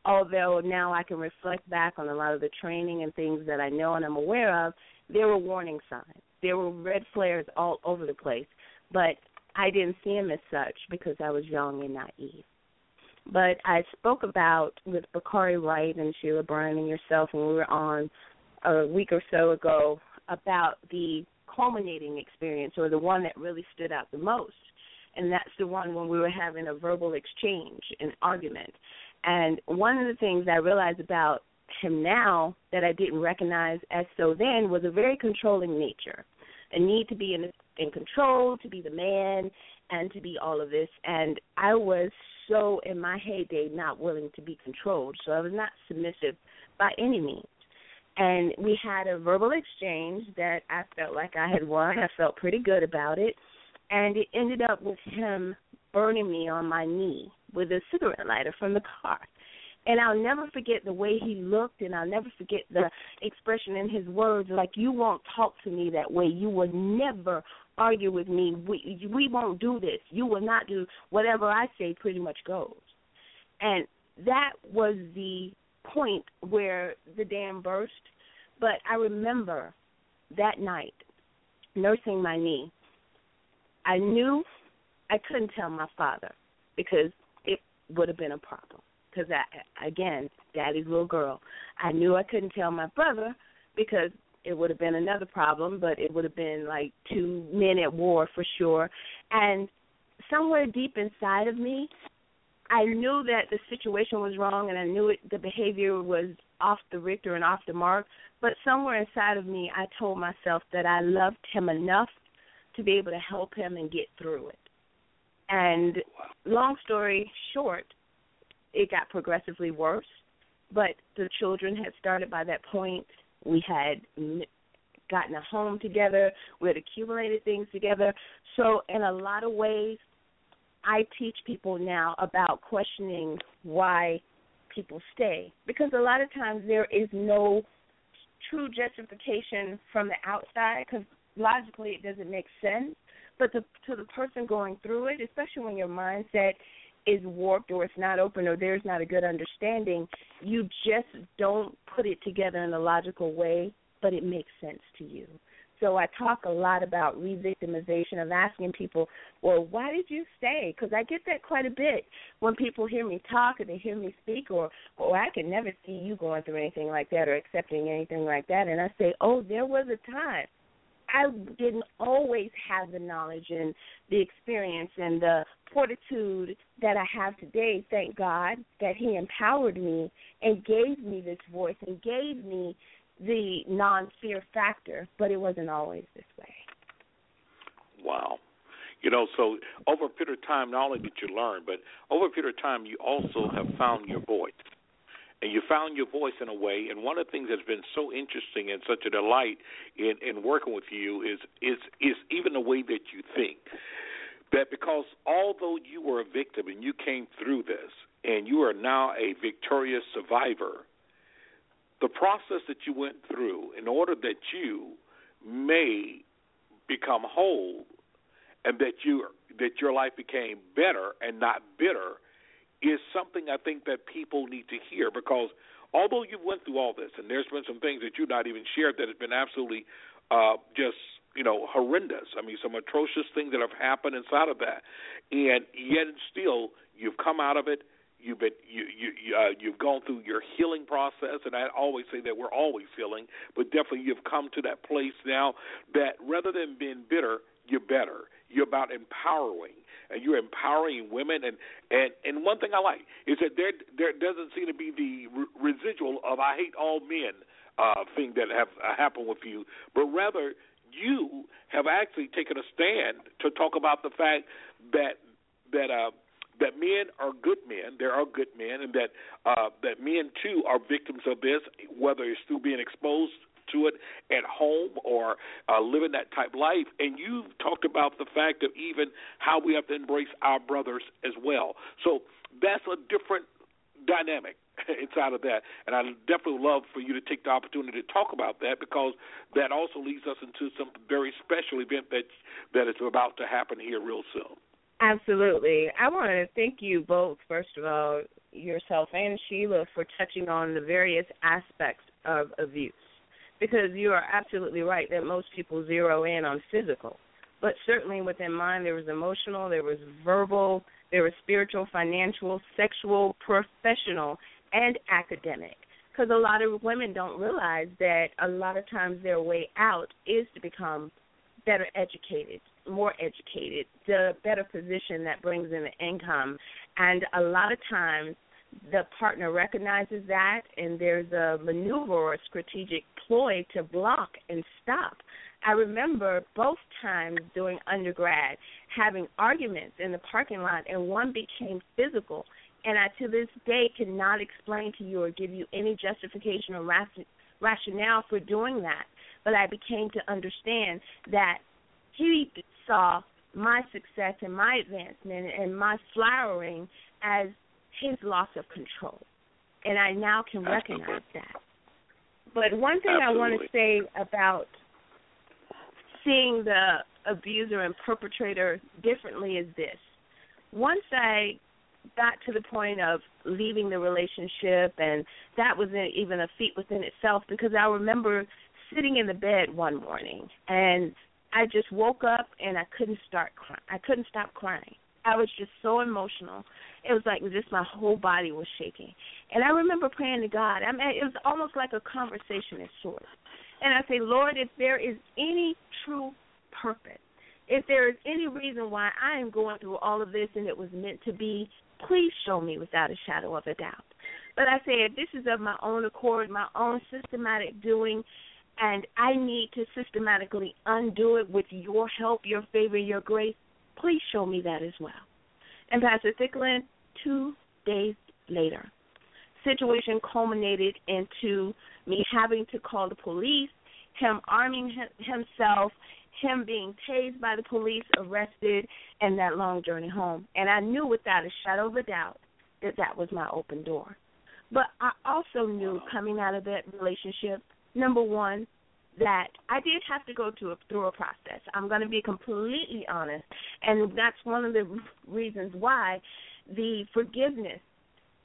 Although now I can reflect back on a lot of the training and things that I know and I'm aware of, there were warning signs. There were red flares all over the place, but I didn't see them as such because I was young and naive. But I spoke about with Bakari Wright and Sheila Bryant and yourself when we were on a week or so ago about the culminating experience, or the one that really stood out the most, and that's the one when we were having a verbal exchange, an argument. And one of the things I realized about him now that I didn't recognize as so then was a very controlling nature, a need to be in, in control, to be the man, and to be all of this. And I was so, in my heyday, not willing to be controlled, so I was not submissive by any means. And we had a verbal exchange that I felt like I had won. I felt pretty good about it. And it ended up with him burning me on my knee with a cigarette lighter from the car. And I'll never forget the way he looked, and I'll never forget the expression in his words, like, you won't talk to me that way. You will never argue with me. We, we won't do this. You will not do whatever I say pretty much goes. And that was the point where the dam burst. But I remember that night nursing my knee. I knew I couldn't tell my father because it would have been a problem, because I, again, daddy's little girl. I knew I couldn't tell my brother because it would have been another problem, but it would have been like two men at war for sure. And somewhere deep inside of me, I knew that the situation was wrong, and I knew it, the behavior was off the Richter and off the mark, but somewhere inside of me I told myself that I loved him enough to be able to help him and get through it. And long story short, it got progressively worse, but the children had started by that point. We had gotten a home together. We had accumulated things together. So in a lot of ways, I teach people now about questioning why people stay, because a lot of times there is no true justification from the outside, because logically it doesn't make sense. But to, to the person going through it, especially when your mindset is warped or it's not open or there's not a good understanding, you just don't put it together in a logical way, but it makes sense to you. So I talk a lot about re-victimization, of asking people, well, why did you stay? Because I get that quite a bit when people hear me talk or they hear me speak, or, oh, I could never see you going through anything like that or accepting anything like that. And I say, oh, there was a time. I didn't always have the knowledge and the experience and the fortitude that I have today, thank God, that he empowered me and gave me this voice and gave me the non-fear factor, but it wasn't always this way. Wow. You know, so over a period of time, not only did you learn, but over a period of time, you also have found your voice. And you found your voice in a way, and one of the things that's been so interesting and such a delight in, in working with you is, is is even the way that you think. That because although you were a victim and you came through this, and you are now a victorious survivor, the process that you went through in order that you may become whole and that you that your life became better and not bitter is something I think that people need to hear, because although you went through all this and there's been some things that you've not even shared that have been absolutely uh, just, you know, horrendous. I mean, some atrocious things that have happened inside of that. And yet still you've come out of it. You've been you you uh, you've gone through your healing process, and I always say that we're always healing, but definitely you've come to that place now that rather than being bitter, you're better. You're about empowering, and you're empowering women. And, and, and one thing I like is that there there doesn't seem to be the re- residual of I hate all men uh, thing that have uh, happened with you, but rather you have actually taken a stand to talk about the fact that that. Uh, That men are good men, there are good men, and that uh, that men, too, are victims of this, whether it's through being exposed to it at home or uh, living that type life. And you've talked about the fact of even how we have to embrace our brothers as well. So that's a different dynamic inside of that, and I definitely love for you to take the opportunity to talk about that, because that also leads us into some very special event that that is about to happen here real soon. Absolutely. I want to thank you both, first of all, yourself and Sheila, for touching on the various aspects of abuse, because you are absolutely right that most people zero in on physical. But certainly within mine, there was emotional, there was verbal, there was spiritual, financial, sexual, professional, and academic, because a lot of women don't realize that a lot of times their way out is to become better educated, more educated, the better position that brings in the income. And a lot of times the partner recognizes that, and there's a maneuver or a strategic ploy to block and stop. I remember both times during undergrad having arguments in the parking lot, and one became physical. And I, to this day, cannot explain to you or give you any justification or rationale for doing that. But I became to understand that he saw my success and my advancement and my flowering as his loss of control. And I now can Absolutely. recognize that. But one thing Absolutely. I want to say about seeing the abuser and perpetrator differently is this. Once I got to the point of leaving the relationship, and that wasn't even a feat within itself, because I remember sitting in the bed one morning and I just woke up and I couldn't start crying. I couldn't stop crying. I was just so emotional. It was like just my whole body was shaking. And I remember praying to God. I mean, it was almost like a conversation of sorts. And I say, Lord, if there is any true purpose, if there is any reason why I am going through all of this and it was meant to be, please show me without a shadow of a doubt. But I said, this is of my own accord, my own systematic doing, and I need to systematically undo it with your help, your favor, your grace. Please show me that as well. And Pastor Thicklin, two days later, situation culminated into me having to call the police, him arming himself, him being tased by the police, arrested, and that long journey home. And I knew without a shadow of a doubt that that was my open door. But I also knew coming out of that relationship, number one, that I did have to go to a, through a process. I'm going to be completely honest, and that's one of the reasons why the forgiveness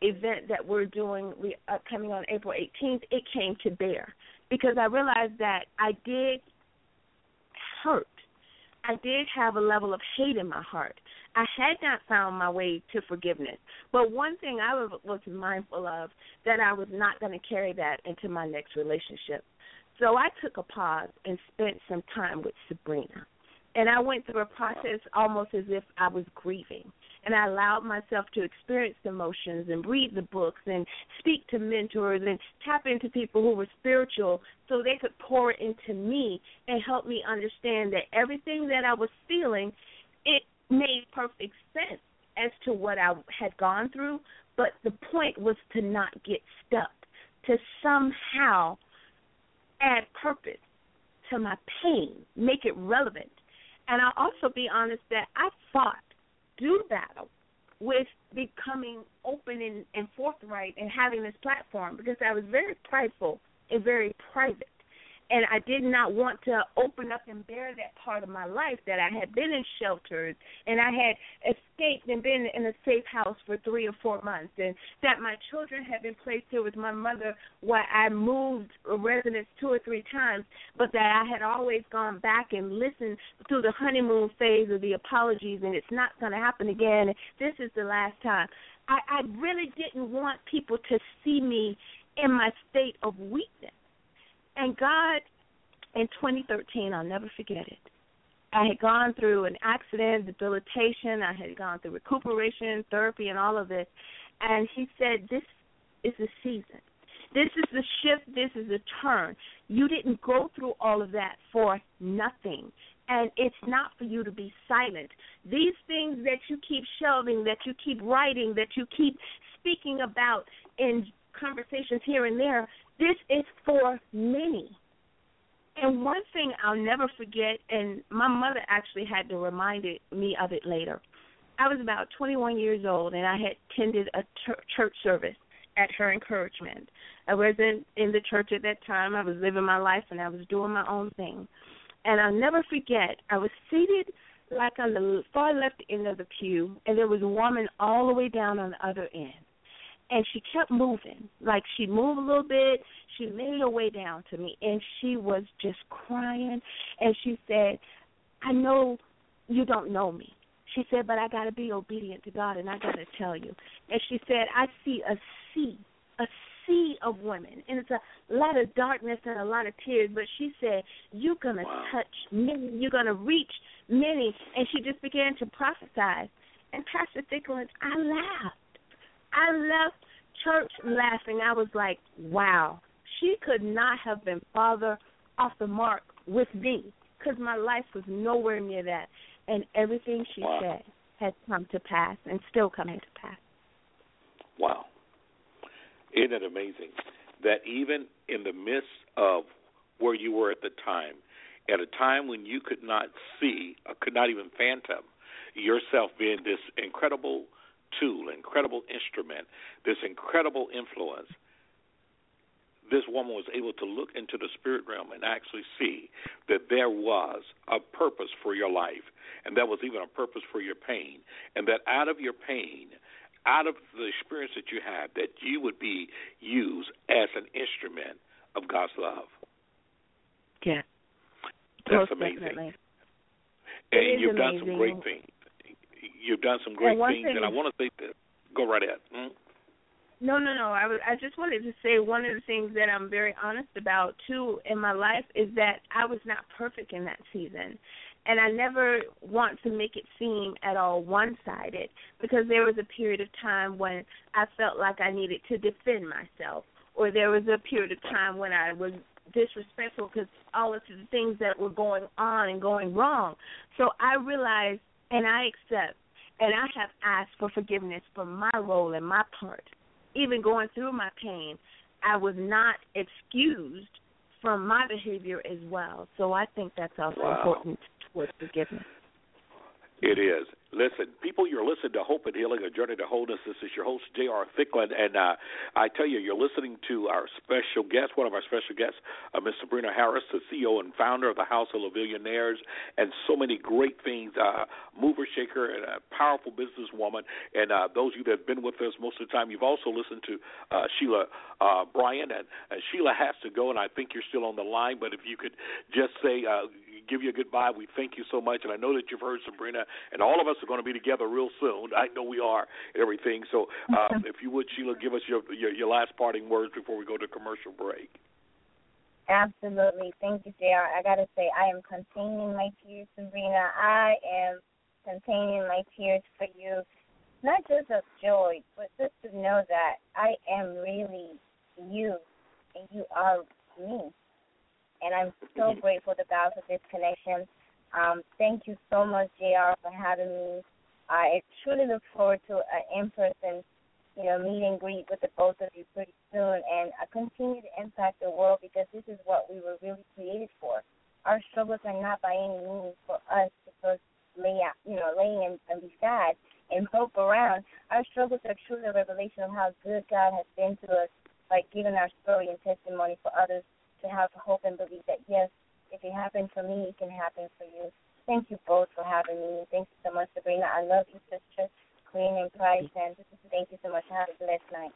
event that we're doing we, upcoming on April eighteenth, it came to bear, because I realized that I did hurt. I did have a level of hate in my heart. I had not found my way to forgiveness. But one thing I was mindful of, that I was not going to carry that into my next relationship. So I took a pause and spent some time with Sabrina. And I went through a process almost as if I was grieving. And I allowed myself to experience the emotions and read the books and speak to mentors and tap into people who were spiritual so they could pour into me and help me understand that everything that I was feeling, it made perfect sense as to what I had gone through. But the point was to not get stuck, to somehow add purpose to my pain, make it relevant. And I'll also be honest that I fought, do battle with becoming open and, and forthright and having this platform, because I was very prideful and very private. And I did not want to open up and bear that part of my life, that I had been in shelters and I had escaped and been in a safe house for three or four months, and that my children had been placed here with my mother while I moved residence two or three times, but that I had always gone back and listened through the honeymoon phase of the apologies and it's not going to happen again, and this is the last time. I, I really didn't want people to see me in my state of weakness. And God, in twenty thirteen, I'll never forget it, I had gone through an accident, debilitation, I had gone through recuperation, therapy, and all of this. And he said, this is the season. This is the shift. This is the turn. You didn't go through all of that for nothing. And it's not for you to be silent. These things that you keep shelving, that you keep writing, that you keep speaking about in conversations here and there, this is for many. And one thing I'll never forget, and my mother actually had to remind me of it later. I was about twenty-one years old, and I had attended a ter- church service at her encouragement. I wasn't in the church at that time. I was living my life, and I was doing my own thing. And I'll never forget, I was seated like on the far left end of the pew, and there was a woman all the way down on the other end. And she kept moving, like she'd move a little bit. She made her way down to me, and she was just crying. And she said, I know you don't know me. She said, but I got to be obedient to God, and I got to tell you. And she said, I see a sea, a sea of women, and it's a lot of darkness and a lot of tears. But she said, you're going to wow. touch many. You're going to reach many. And she just began to prophesy. And Pastor Thicklin, I laughed. I left church laughing. I was like, wow, she could not have been farther off the mark with me, because my life was nowhere near that. And everything she wow. said had come to pass and still coming to pass. Wow. Isn't it amazing that even in the midst of where you were at the time, at a time when you could not see, or could not even fathom yourself being this incredible tool, incredible instrument, this incredible influence, this woman was able to look into the spirit realm and actually see that there was a purpose for your life, and there was even a purpose for your pain, and that out of your pain, out of the experience that you had, that you would be used as an instrument of God's love. Yeah. That's Most amazing. Definitely. And you've amazing. done some great things. You've done some great and things, thing, and I want to say that. Go right ahead. Mm? No, no, no. I, was, I just wanted to say one of the things that I'm very honest about, too, in my life is that I was not perfect in that season. And I never want to make it seem at all one-sided, because there was a period of time when I felt like I needed to defend myself, or there was a period of time when I was disrespectful because all of the things that were going on and going wrong. So I realized, and I accept, and I have asked for forgiveness for my role and my part. Even going through my pain, I was not excused from my behavior as well. So I think that's also wow. important with forgiveness. It is. Listen, people, you're listening to Hope and Healing, A Journey to Wholeness. This is your host, J R. Thicklin, and uh, I tell you, you're listening to our special guest, one of our special guests, uh, Miz Sabrina Harris, the C E O and founder of the House of LaVillionaires, and so many great things, uh, mover, shaker, and a powerful businesswoman. And uh, those of you that have been with us most of the time, you've also listened to uh, Sheila uh, Bryant, and, and Sheila has to go, and I think you're still on the line, but if you could just say, uh, give you a goodbye, we thank you so much, and I know that you've heard Sabrina, and all of us are going to be together real soon. I know we are and everything. So uh, if you would, Sheila, give us your, your, your last parting words before we go to commercial break. Absolutely. Thank you, J R. I got to say, I am containing my tears, Sabrina. I am containing my tears for you, not just of joy, but just to know that I am really you and you are me. And I'm so grateful to God for this connection. Um, thank you so much, J R, for having me. I truly look forward to an in-person, you know, meet and greet with the both of you pretty soon, and I continue to impact the world, because this is what we were really created for. Our struggles are not by any means for us to first lay out, you know, lay in and be sad and hope around. our struggles are truly a revelation of how good God has been to us, like giving our story and testimony for others to have hope and believe that, yes, if it happened for me, it can happen for you. Thank you both for having me. Thank you so much, Sabrina. I love you, sister, queen in Christ, and thank you so much. Have a blessed night.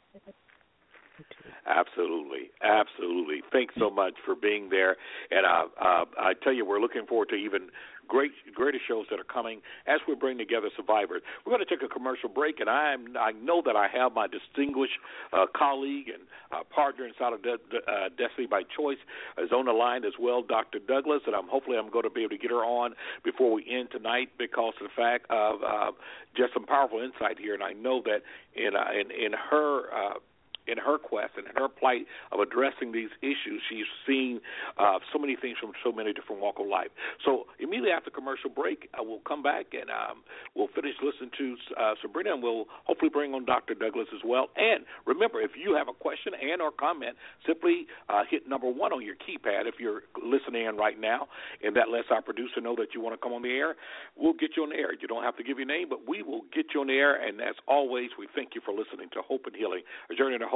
Absolutely, absolutely. Thanks so much for being there. And uh, uh, I tell you, we're looking forward to even great, greater shows that are coming as we bring together survivors. We're going to take a commercial break, and I am, I know that I have my distinguished uh, colleague and uh, partner inside of De- De- uh, Destiny by Choice is on the line as well, Doctor Douglas, and I'm hopefully I'm going to be able to get her on before we end tonight because of the fact of uh, just some powerful insight here, and I know that in uh, in, in her uh, in her quest and in her plight of addressing these issues, she's seen uh, so many things from so many different walks of life. So immediately after commercial break, I will come back and um, we'll finish listening to uh, Sabrina, and we'll hopefully bring on Doctor Douglas as well. And remember, if you have a question and or comment, simply uh, hit number one on your keypad if you're listening in right now, and that lets our producer know that you want to come on the air. We'll get you on the air. You don't have to give your name, but we will get you on the air. And as always, we thank you for listening to Hope and Healing, a journey to hope.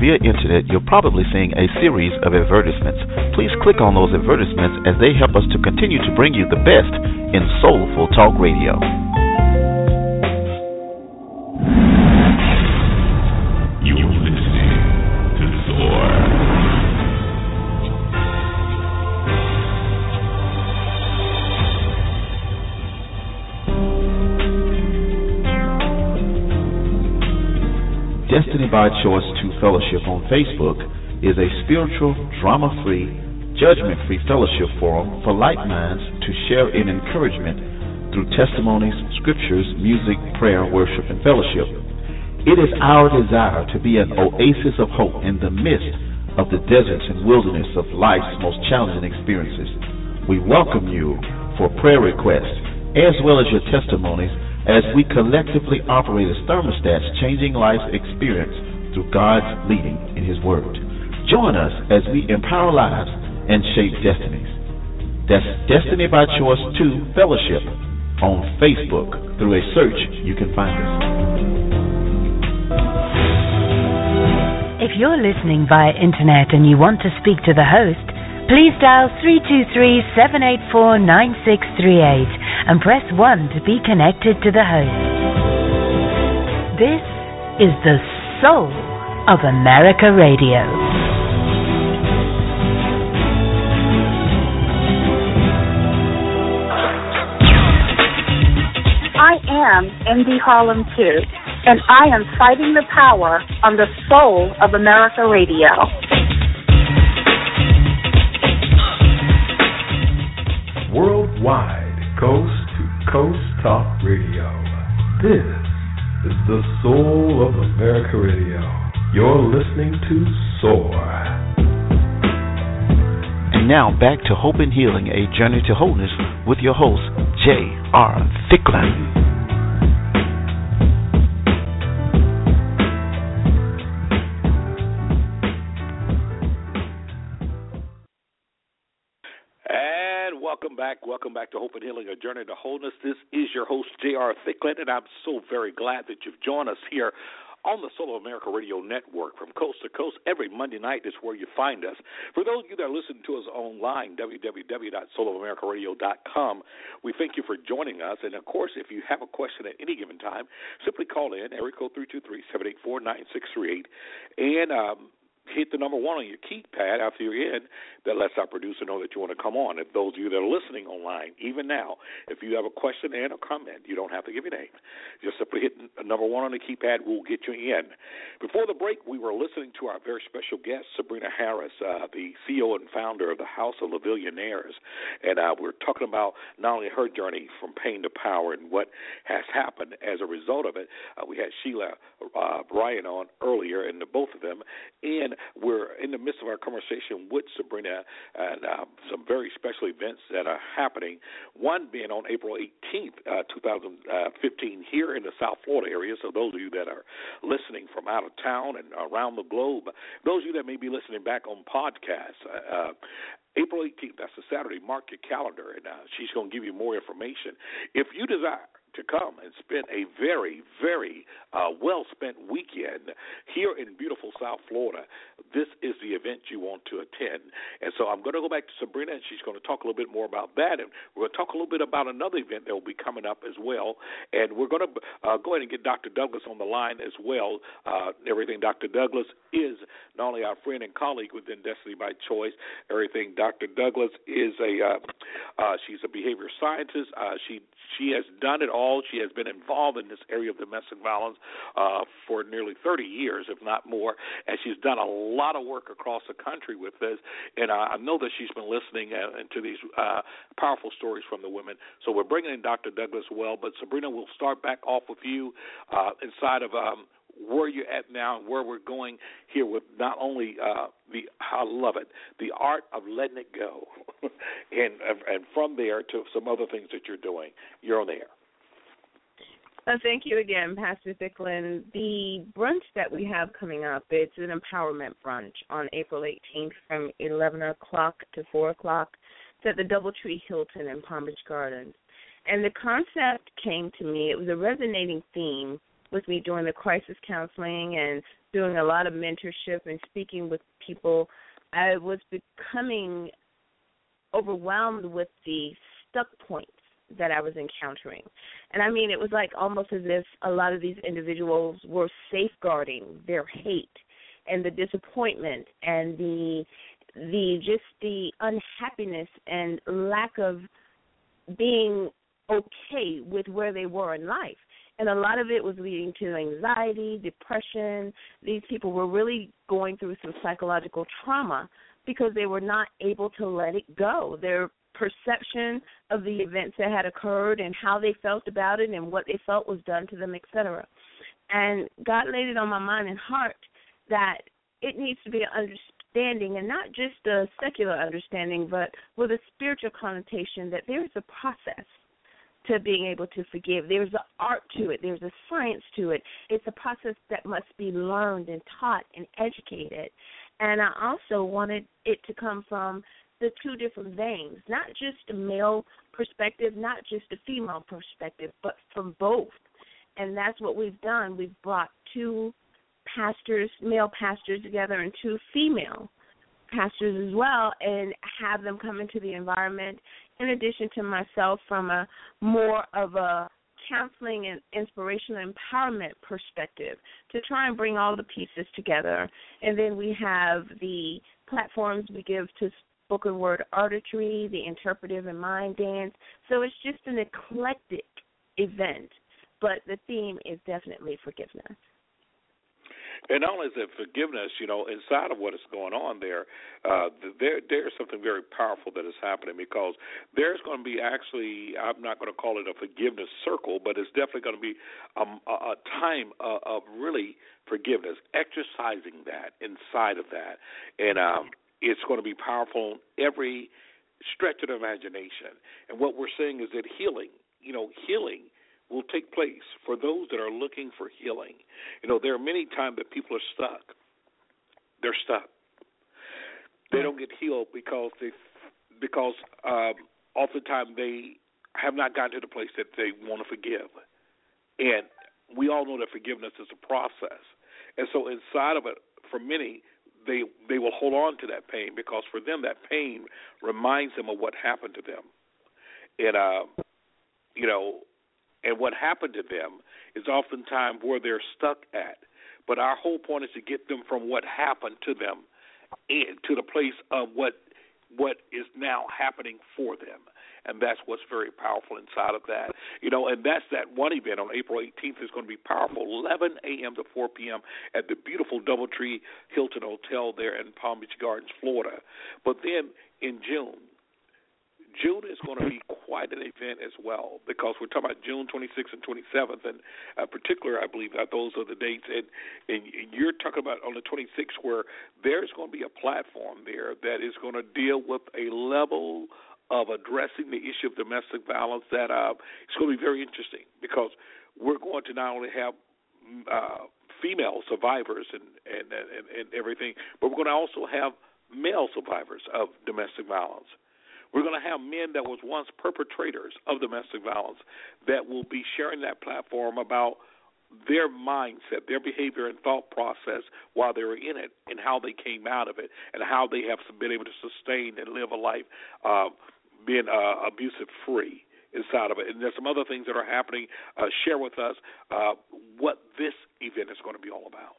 Via internet, you're probably seeing a series of advertisements. Please click on those advertisements as they help us to continue to bring you the best in Soulful Talk Radio. You're listening to Soar. Destiny by Choice Fellowship on Facebook is a spiritual, drama-free, judgment-free fellowship forum for like minds to share in encouragement through testimonies, scriptures, music, prayer, worship, and fellowship. It is our desire to be an oasis of hope in the midst of the deserts and wilderness of life's most challenging experiences. We welcome you for prayer requests as well as your testimonies as we collectively operate as thermostats, changing life's experience through God's leading in His Word. Join us as we empower lives and shape destinies. That's Destiny by Choice two Fellowship on Facebook. Through a search, you can find us. If you're listening via internet and you want to speak to the host, please dial three two three, seven eight four, nine six three eight and press one to be connected to the host. This is the Soul of America Radio. I am Indy Harlem two, and I am fighting the power on the Soul of America Radio. Worldwide, coast to coast talk radio. This is the Soul of America Radio. You're listening to Soar. And now back to Hope and Healing, a journey to wholeness with your host, J R. Thicklin. Welcome back. Welcome back to Hope and Healing, a journey to wholeness. This is your host, J R. Thicklin, and I'm so very glad that you've joined us here on the Soul of America Radio Network. From coast to coast, every Monday night is where you find us. For those of you that are listening to us online, w w w dot soul of america radio dot com, we thank you for joining us. And, of course, if you have a question at any given time, simply call in, area code three two three, seven eight four, nine six three eight, and um, hit the number one on your keypad after you're in. That lets our producer know that you want to come on. If those of you that are listening online, even now, if you have a question and a comment, you don't have to give your name. Just simply hit number one on the keypad. We'll get you in. Before the break, we were listening to our very special guest, Sabrina Harris, uh, the C E O and founder of the House of LaVillionaires. And uh, we were talking about not only her journey from pain to power and what has happened as a result of it. Uh, we had Sheila uh, Bryant on earlier, and the both of them. And we're in the midst of our conversation with Sabrina and uh, some very special events that are happening, one being on April eighteenth, uh, two thousand fifteen, here in the South Florida area. So those of you that are listening from out of town and around the globe, those of you that may be listening back on podcasts, uh, April eighteenth, that's a Saturday, mark your calendar, and uh, she's going to give you more information. If you desire to come and spend a very, very uh, well-spent weekend here in beautiful South Florida, this is the event you want to attend. And so I'm going to go back to Sabrina, and she's going to talk a little bit more about that. And we're going to talk a little bit about another event that will be coming up as well. And we're going to uh, go ahead and get Doctor Douglas on the line as well. Uh, everything Doctor Douglas is not only our friend and colleague within Destiny by Choice, everything Doctor Douglas is a uh, uh, she's a behavioral scientist. Uh, she she has done it all. She has been involved in this area of domestic violence uh, for nearly thirty years, if not more, and she's done a lot of work across the country with this, and I, I know that she's been listening uh, to these uh, powerful stories from the women. So we're bringing in Doctor Douglas well, but Sabrina, we'll start back off with you uh, inside of um, where you're at now and where we're going here with not only uh, the I love it, the art of letting it go, and and from there to some other things that you're doing. You're on the air. Uh, thank you again, Pastor Thicklin. The brunch that we have coming up, it's an empowerment brunch on April eighteenth from eleven o'clock to four o'clock. It's at the Doubletree Hilton in Palm Beach Gardens. And the concept came to me. It was a resonating theme with me during the crisis counseling and doing a lot of mentorship and speaking with people. I was becoming overwhelmed with the stuck points that I was encountering. And I mean, it was like almost as if a lot of these individuals were safeguarding their hate and the disappointment and the the just the unhappiness and lack of being okay with where they were in life. And a lot of it was leading to anxiety, depression. These people were really going through some psychological trauma because they were not able to let it go. They're perception of the events that had occurred and how they felt about it and what they felt was done to them, et cetera. And God laid it on my mind and heart that it needs to be an understanding, and not just a secular understanding, but with a spiritual connotation, that there is a process to being able to forgive. There's an art to it. There's a science to it. It's a process that must be learned and taught and educated. And I also wanted it to come from the two different veins, not just a male perspective, not just a female perspective, but from both. And that's what we've done. We've brought two pastors, male pastors together and two female pastors as well, and have them come into the environment, in addition to myself, from a more of a counseling and inspirational empowerment perspective, to try and bring all the pieces together. And then we have the platforms we give to spoken word artistry, the interpretive and mind dance. So it's just an eclectic event, but the theme is definitely forgiveness. And not only is it forgiveness, you know, inside of what is going on there, uh, there there's something very powerful that is happening, because there's going to be actually, I'm not going to call it a forgiveness circle, but it's definitely going to be a, a time of, of really forgiveness, exercising that inside of that. And, um, it's going to be powerful in every stretch of the imagination. And what we're saying is that healing, you know, healing will take place for those that are looking for healing. You know, there are many times that people are stuck. They're stuck. They don't get healed because they, because um, oftentimes they have not gotten to the place that they want to forgive. And we all know that forgiveness is a process. And so inside of it, for many, They they will hold on to that pain, because for them that pain reminds them of what happened to them, and uh, you know, and what happened to them is oftentimes where they're stuck at. But our whole point is to get them from what happened to them to the place of what what is now happening for them. And that's what's very powerful inside of that. You know, and that's that one event on April eighteenth is going to be powerful, eleven a.m. to four p.m. at the beautiful Doubletree Hilton Hotel there in Palm Beach Gardens, Florida. But then in June, June is going to be quite an event as well, because we're talking about June twenty-sixth and twenty-seventh, and uh, particular, I believe, that those are the dates. And, and you're talking about on the twenty-sixth where there's going to be a platform there that is going to deal with a level of addressing the issue of domestic violence that uh, it's going to be very interesting, because we're going to not only have uh, female survivors and, and, and, and everything, but we're going to also have male survivors of domestic violence. We're going to have men that was once perpetrators of domestic violence that will be sharing that platform about their mindset, their behavior and thought process while they were in it, and how they came out of it, and how they have been able to sustain and live a life uh, being uh, abusive-free inside of it. And there's some other things that are happening. Uh, share with us uh, what this event is going to be all about.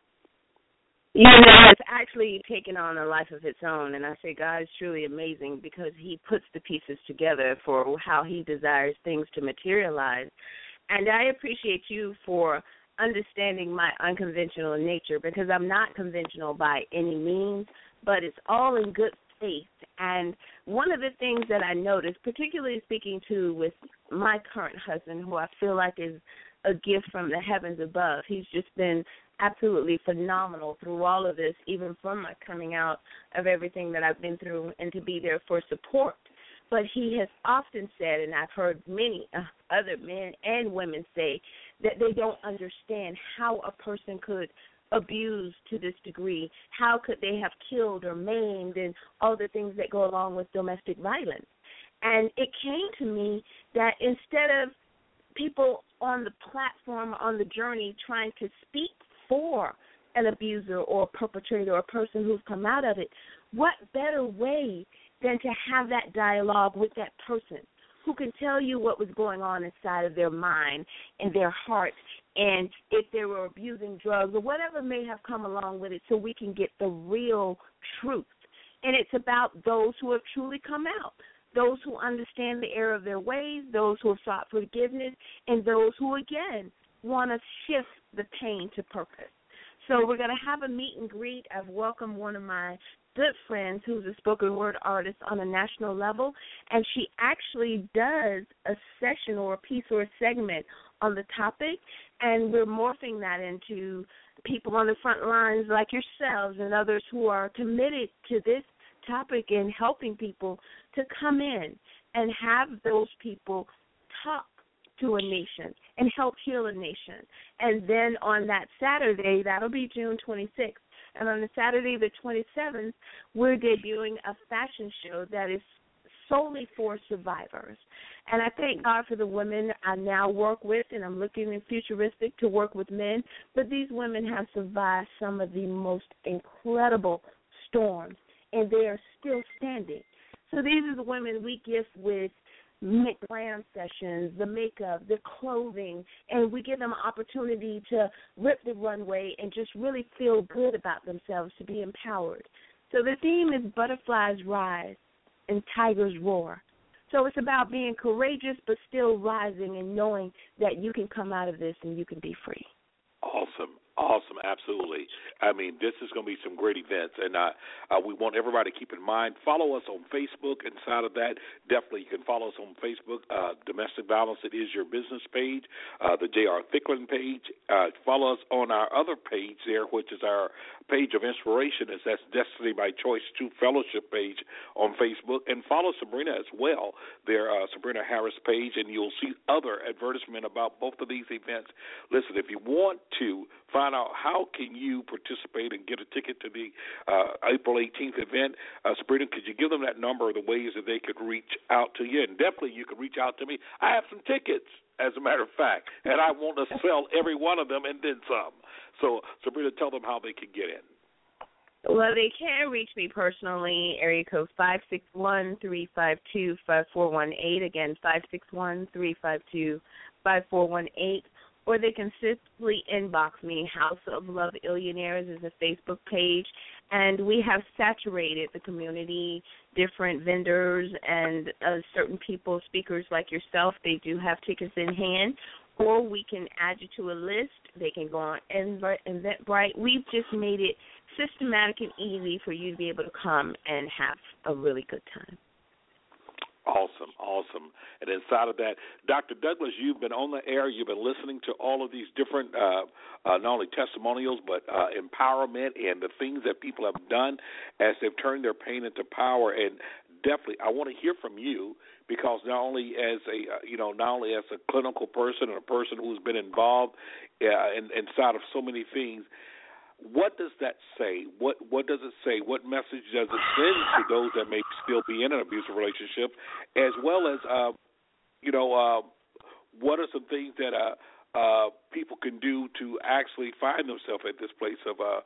You know, it's actually taken on a life of its own, and I say God is truly amazing, because he puts the pieces together for how he desires things to materialize. And I appreciate you for understanding my unconventional nature, because I'm not conventional by any means, but it's all in good faith. And one of the things that I noticed, particularly speaking to with my current husband, who I feel like is a gift from the heavens above, he's just been absolutely phenomenal through all of this, even from my coming out of everything that I've been through, and to be there for support. But he has often said, and I've heard many other men and women say, that they don't understand how a person could abuse to this degree. How could they have killed or maimed and all the things that go along with domestic violence? And it came to me that instead of people on the platform, on the journey, trying to speak for an abuser or a perpetrator or a person who's come out of it, what better way than to have that dialogue with that person who can tell you what was going on inside of their mind and their heart, and if they were abusing drugs or whatever may have come along with it, so we can get the real truth. And it's about those who have truly come out, those who understand the error of their ways, those who have sought forgiveness, and those who, again, want to shift the pain to purpose. So we're going to have a meet and greet. I've welcomed one of my good friends who's a spoken word artist on a national level, and she actually does a session or a piece or a segment on the topic, and we're morphing that into people on the front lines like yourselves and others who are committed to this topic and helping people to come in and have those people talk to a nation and help heal a nation. And then on that Saturday, that'll be June twenty-sixth, and on the Saturday the twenty-seventh, we're debuting a fashion show that is solely for survivors. And I thank God for the women I now work with, and I'm looking in futuristic to work with men, but these women have survived some of the most incredible storms, and they are still standing. So these are the women we gift with glam sessions, the makeup, the clothing, and we give them an opportunity to rip the runway and just really feel good about themselves, to be empowered. So the theme is Butterflies Rise and Tigers Roar. So it's about being courageous but still rising and knowing that you can come out of this and you can be free. Awesome. Awesome, absolutely. I mean, this is going to be some great events, and uh, uh, we want everybody to keep in mind, follow us on Facebook. Inside of that, definitely you can follow us on Facebook, uh, Domestic Violence It Is Your Business page, uh, the J R. Thicklin page. Uh, follow us on our other page there, which is our page of inspiration. Is That's Destiny by Choice two Fellowship page on Facebook. And follow Sabrina as well, their uh, Sabrina Harris page, and you'll see other advertisement about both of these events. Listen, if you want to find out how can you participate and get a ticket to the uh, April eighteenth event, uh, Sabrina, could you give them that number of the ways that they could reach out to you? And definitely you can reach out to me. I have some tickets, as a matter of fact, and I want to sell every one of them and then some. So, Sabrina, tell them how they can get in. Well, they can reach me personally, area code five six one, three five two, five four one eight. Again, five six one, three five two, five four one eight. or they can simply inbox me. House of LaVillionaires is a Facebook page, and we have saturated the community, different vendors and uh, certain people, speakers like yourself. They do have tickets in hand, or we can add you to a list. They can go on Eventbrite. We've just made it systematic and easy for you to be able to come and have a really good time. Awesome, awesome. And inside of that, Doctor Douglas, you've been on the air. You've been listening to all of these different uh, uh, not only testimonials but uh, empowerment and the things that people have done as they've turned their pain into power. And definitely, I want to hear from you, because not only as a you know not only as a clinical person and a person who's been involved uh, in, inside of so many things. What does that say? What what does it say? What message does it send to those that may still be in an abusive relationship, as well as, uh, you know, uh, what are some things that uh, uh, people can do to actually find themselves at this place of uh,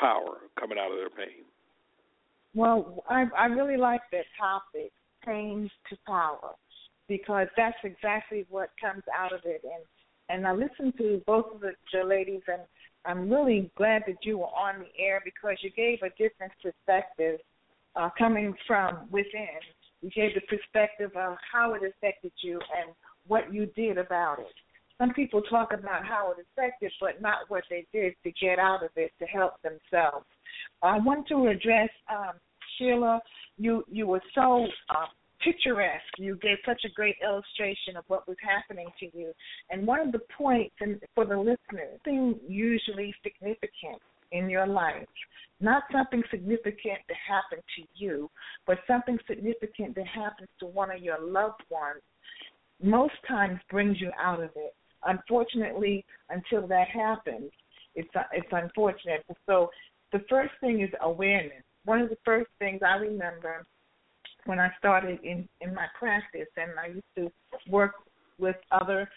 power coming out of their pain? Well, I, I really like that topic, pain to power, because that's exactly what comes out of it. And, and I listened to both of the ladies, and I'm really glad that you were on the air, because you gave a different perspective uh, coming from within. You gave the perspective of how it affected you and what you did about it. Some people talk about how it affected, but not what they did to get out of it, to help themselves. I want to address, um, Sheila, you, you were so uh, picturesque. You gave such a great illustration of what was happening to you. And one of the points for the listener, something usually significant in your life, not something significant that happened to you, but something significant that happens to one of your loved ones, most times brings you out of it. Unfortunately, until that happens, it's it's unfortunate. So the first thing is awareness. One of the first things I remember when I started in, in my practice, and I used to work with other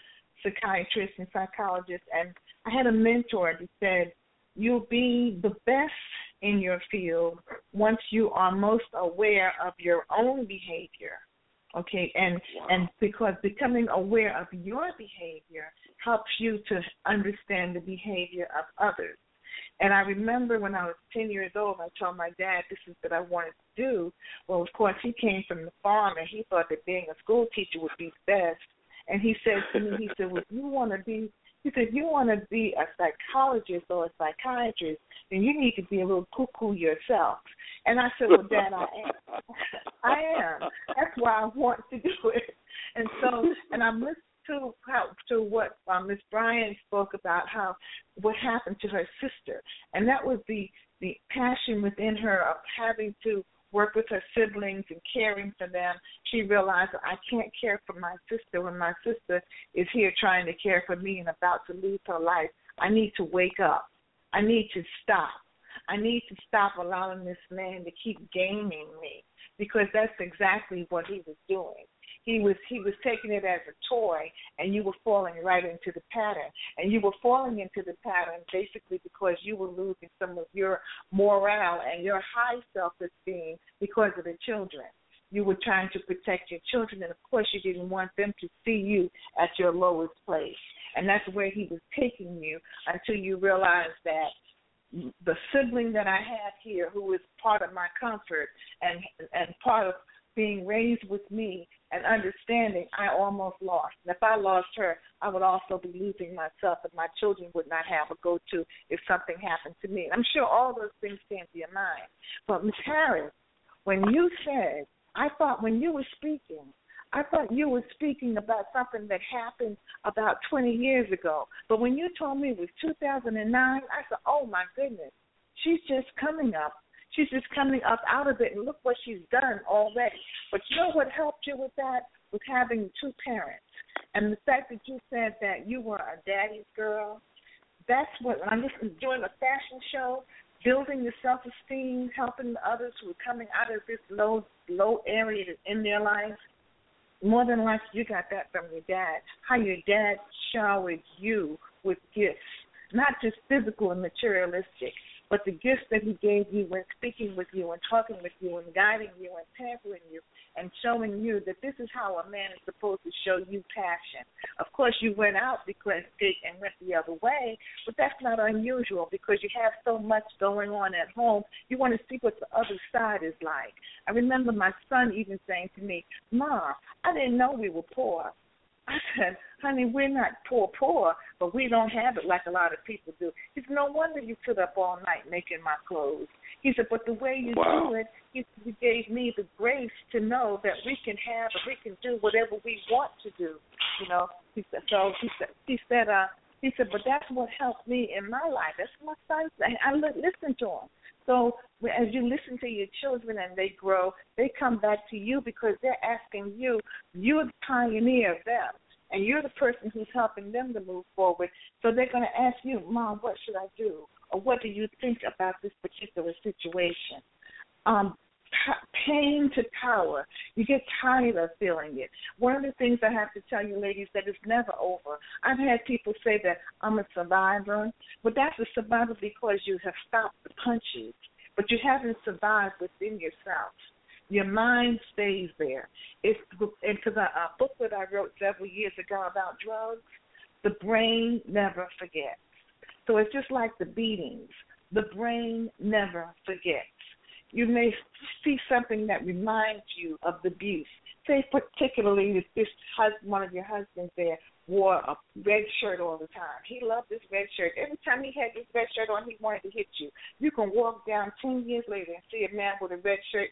psychiatrists and psychologists, and I had a mentor that said, you'll be the best in your field once you are most aware of your own behavior, okay? And wow. and because becoming aware of your behavior helps you to understand the behavior of others. And I remember when I was ten years old, I told my dad this is what I wanted to do. Well, of course, he came from the farm, and he thought that being a school teacher would be best. And he said to me, he said, well, you want to be, he said, you want to be a psychologist or a psychiatrist, then you need to be a little cuckoo yourself. And I said, well, Dad, I am. I am. That's why I want to do it. And so, and I'm listening To, how, to what um, Miz Bryant spoke about, how what happened to her sister, and that was the, the passion within her of having to work with her siblings and caring for them. She realized, I can't care for my sister when my sister is here trying to care for me and about to lose her life. I need to wake up. I need to stop. I need to stop allowing this man to keep gaming me, because that's exactly what he was doing. He was he was taking it as a toy, and you were falling right into the pattern. And you were falling into the pattern basically because you were losing some of your morale and your high self-esteem because of the children. You were trying to protect your children, and, of course, you didn't want them to see you at your lowest place. And that's where he was taking you until you realized that the sibling that I have here, who is part of my comfort and and part of being raised with me and understanding, I almost lost. And if I lost her, I would also be losing myself, and my children would not have a go-to if something happened to me. And I'm sure all those things came to your mind. But, Miz Harris, when you said, I thought when you were speaking, I thought you were speaking about something that happened about twenty years ago. But when you told me it was two thousand nine, I said, oh, my goodness, she's just coming up. She's just coming up out of it, and look what she's done already. But you know what helped you with that? With having two parents. And the fact that you said that you were a daddy's girl, that's what, I'm just doing a fashion show, building your self-esteem, helping others who are coming out of this low, low area in their life. More than likely, you got that from your dad, how your dad showered you with gifts, not just physical and materialistic, But the gifts that he gave you when speaking with you and talking with you and guiding you and pampering you and showing you that this is how a man is supposed to show you passion. Of course, you went out because it and went the other way, but that's not unusual because you have so much going on at home. You want to see what the other side is like. I remember my son even saying to me, Mom, I didn't know we were poor. I said, honey, we're not poor, poor, but we don't have it like a lot of people do. It's no wonder you sit up all night making my clothes. He said, but the way you wow. do it, he you gave me the grace to know that we can have and we can do whatever we want to do. You know, he said, so he said, he said, uh, he said, but that's what helped me in my life. That's my son. I, I listen to him. So as you listen to your children and they grow, they come back to you because they're asking you. You're the pioneer of them, and you're the person who's helping them to move forward. So they're going to ask you, Mom, what should I do? Or what do you think about this particular situation? Um, pain to power. You get tired of feeling it. One of the things I have to tell you, ladies, that it's never over. I've had people say that I'm a survivor, but that's a survivor because you have stopped the punches, but you haven't survived within yourself. Your mind stays there. It's because a, a booklet I wrote several years ago about drugs, the brain never forgets. So it's just like the beatings. The brain never forgets. You may see something that reminds you of the abuse. Say particularly if this husband, one of your husbands there wore a red shirt all the time. He loved this red shirt. Every time he had this red shirt on, he wanted to hit you. You can walk down ten years later and see a man with a red shirt.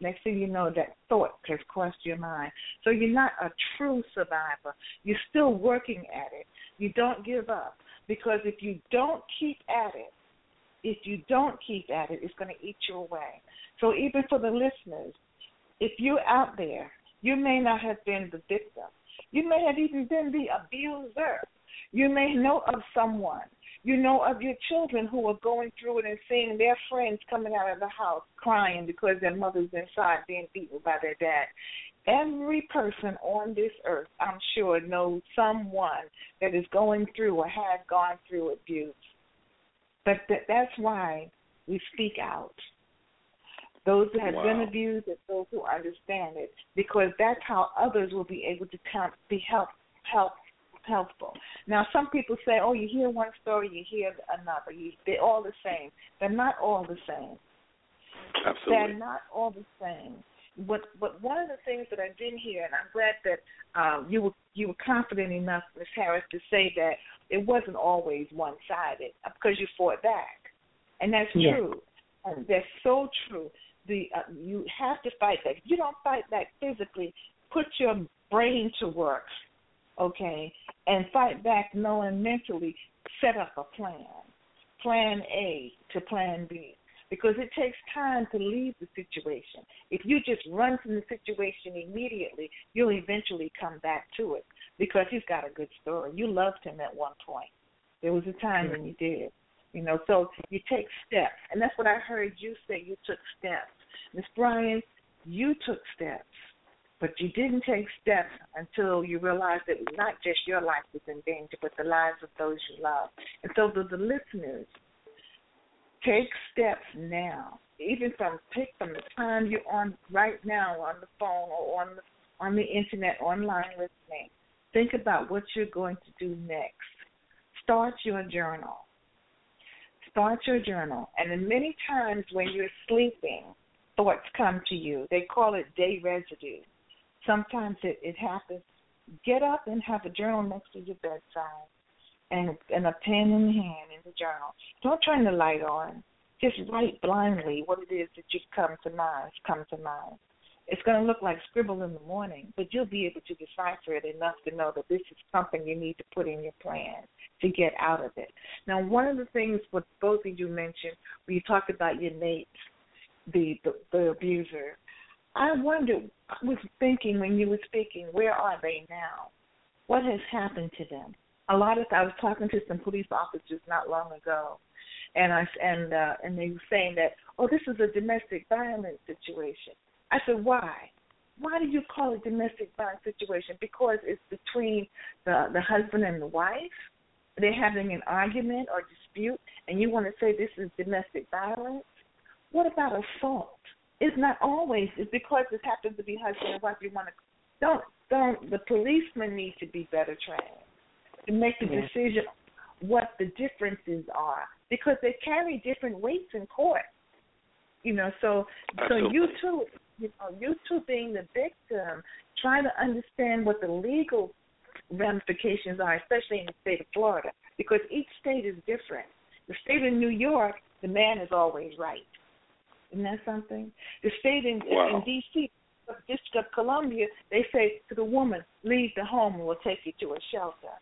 Next thing you know, that thought has crossed your mind. So you're not a true survivor. You're still working at it. You don't give up because if you don't keep at it, If you don't keep at it, it's going to eat you away. So even for the listeners, if you're out there, you may not have been the victim. You may have even been the abuser. You may know of someone. You know of your children who are going through it and seeing their friends coming out of the house crying because their mother's inside being beaten by their dad. Every person on this earth, I'm sure, knows someone that is going through or has gone through abuse. But that's why we speak out. Those who have wow. been abused and those who understand it, because that's how others will be able to come, be help, help, helpful. Now, some people say, oh, you hear one story, you hear another. You, they're all the same. They're not all the same. Absolutely. They're not all the same. But, but one of the things that I did hear, and I'm glad that um, you were you were confident enough, Miz Harris, to say that it wasn't always one-sided because you fought back, and that's yeah. true. And that's so true. The uh, you have to fight back. If you don't fight back physically, put your brain to work, okay, and fight back knowing mentally, set up a plan, plan A to plan B. Because it takes time to leave the situation. If you just run from the situation immediately, you'll eventually come back to it because he's got a good story. You loved him at one point. There was a time when you did. You know, so you take steps. And that's what I heard you say, you took steps. Miz Bryant, you took steps, but you didn't take steps until you realized that not just your life was in danger, but the lives of those you love. And so the, the listeners, take steps now. Even from pick from the time you're on right now on the phone or on the, on the internet, online listening. Think about what you're going to do next. Start your journal. Start your journal. And then many times when you're sleeping, thoughts come to you. They call it day residue. Sometimes it, it happens. Get up and have a journal next to your bedside. And, and a pen in hand in the journal. Don't turn the light on. Just write blindly what it is that you've come to mind. Come to mind. It's going to look like scribble in the morning, but you'll be able to decipher it enough to know that this is something you need to put in your plan to get out of it. Now, one of the things what both of you mentioned when you talked about your mate, the, the, the abuser, I wondered, I was thinking when you were speaking, where are they now? What has happened to them? A lot of I was talking to some police officers not long ago, and I and uh, and they were saying that, oh, this is a domestic violence situation. I said, why? Why do you call it domestic violence situation? Because it's between the, the husband and the wife. they're having an argument or dispute, and you want to say this is domestic violence, what about assault? It's not always. It's because this happens to be husband and wife. You want to don't don't. The policemen need to be better trained to make the yeah. decision what the differences are, because they carry different weights in court. You know, so Absolutely. so you too, you know, you too being the victim, try to understand what the legal ramifications are, especially in the state of Florida, because each state is different. The state of New York, the man is always right. Isn't that something? The state in, wow. in D C, the District of Columbia, they say to the woman, leave the home and we'll take you to a shelter.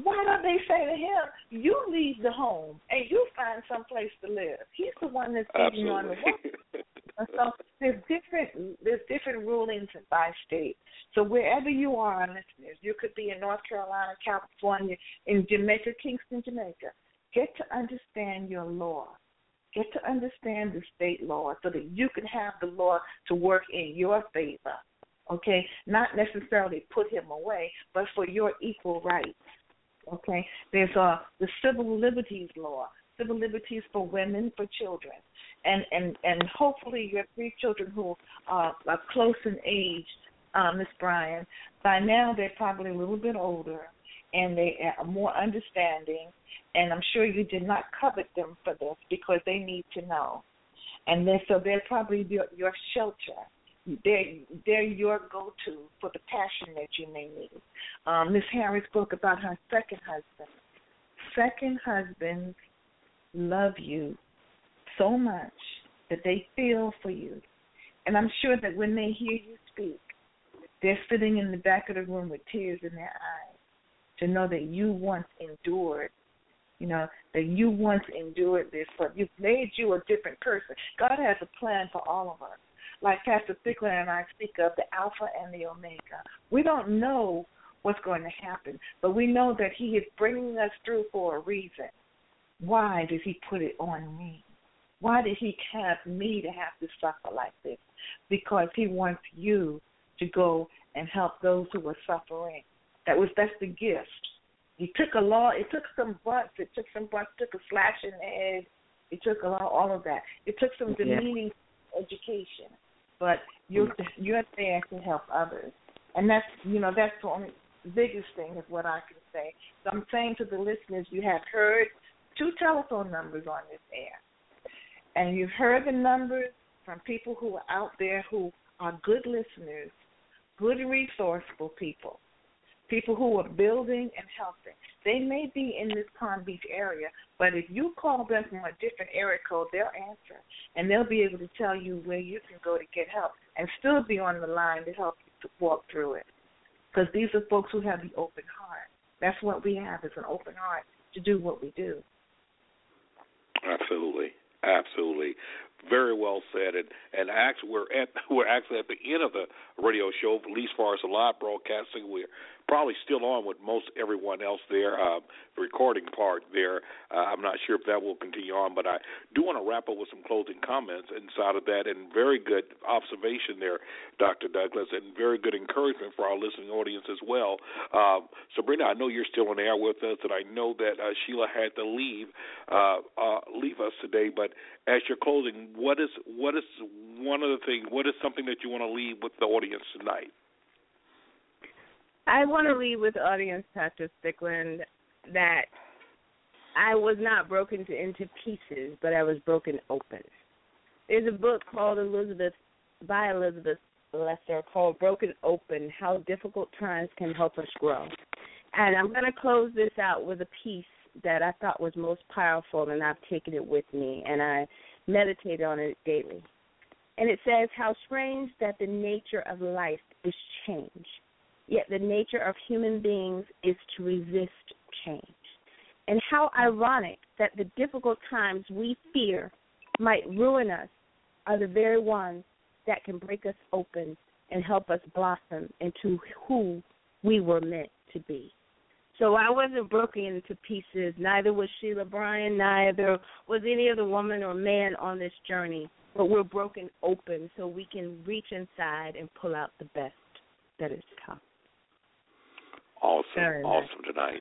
Why don't they say to him, you leave the home and you find some place to live? He's the one that's taking on the woman. And so there's different, there's different rulings by state. So wherever you are, listeners, you could be in North Carolina, California, in Jamaica, Kingston, Jamaica. Get to understand your law. Get to understand the state law so that you can have the law to work in your favor, okay? Not necessarily put him away, but for your equal rights, okay? There's uh, the civil liberties law, civil liberties for women, for children, and, and, and hopefully your three children who are, are close in age, uh, Miz Bryan, by now they're probably a little bit older and they are more understanding. And I'm sure you did not covet them for this because they need to know. And they're, so they're probably your, your shelter. They're, they're your go-to for the passion that you may need. Um, Miz Harris spoke about her second husband. Second husbands love you so much that they feel for you. And I'm sure that when they hear you speak, they're sitting in the back of the room with tears in their eyes to know that you once endured You know, that you once endured this, but you've made you a different person. God has a plan for all of us. Like Pastor Thicklin and I speak of, the Alpha and the Omega. We don't know what's going to happen, but we know that he is bringing us through for a reason. Why did he put it on me? Why did he have me to have to suffer like this? Because he wants you to go and help those who are suffering. That was, that's the gift. He took a lot. It took some butts. It took some butts. It took a slash in the head. It took a lot, all of that. It took some demeaning yeah. education. But you're you're there to help others, and that's you know that's the only biggest thing is what I can say. So I'm saying to the listeners, you have heard two telephone numbers on this air, and you've heard the numbers from people who are out there who are good listeners, good resourceful people. People who are building and helping. They may be in this Palm Beach area, but if you call them from a different area code, they'll answer, and they'll be able to tell you where you can go to get help and still be on the line to help you to walk through it, because these are folks who have the open heart. That's what we have is an open heart to do what we do. Absolutely. Absolutely. Very well said, and, and actually we're at we're actually at the end of the radio show, at least as far as the live broadcasting. We're probably still on with most everyone else there, uh, the recording part there. Uh, I'm not sure if that will continue on, but I do want to wrap up with some closing comments inside of that, and very good observation there, Doctor Douglas, and very good encouragement for our listening audience as well. Uh, Sabrina, I know you're still on the air with us, and I know that uh, Sheila had to leave uh, uh, leave us today, but as you're closing, What is what is one other thing? What is something that you want to leave with the audience tonight? I want to leave with the audience, Doctor Thicklin, that I was not broken into pieces, but I was broken open. There's a book called Elizabeth by Elizabeth Lesser called "Broken Open: How Difficult Times Can Help Us Grow." And I'm going to close this out with a piece that I thought was most powerful, and I've taken it with me, and I meditate on it daily. And it says, how strange that the nature of life is change, yet the nature of human beings is to resist change. And how ironic that the difficult times we fear might ruin us are the very ones that can break us open and help us blossom into who we were meant to be. So I wasn't broken into pieces, neither was Sheila Bryant, neither was any other woman or man on this journey, but we're broken open so we can reach inside and pull out the best that is to come. Awesome, awesome tonight.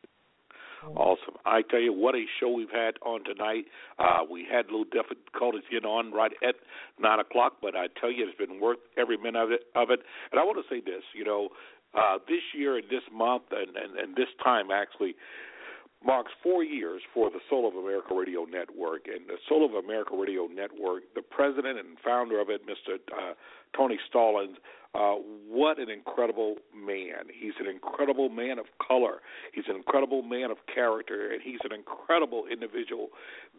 Awesome. I tell you, what a show we've had on tonight. Uh, we had a little difficulties getting on right at nine o'clock, but I tell you, it's been worth every minute of it. Of it. And I want to say this, you know, uh, this year and this month and, and, and this time actually marks four years for the Soul of America Radio Network. And the Soul of America Radio Network, the president and founder of it, Mister Uh, Tony Stallings, uh, what an incredible man. He's an incredible man of color. He's an incredible man of character, and he's an incredible individual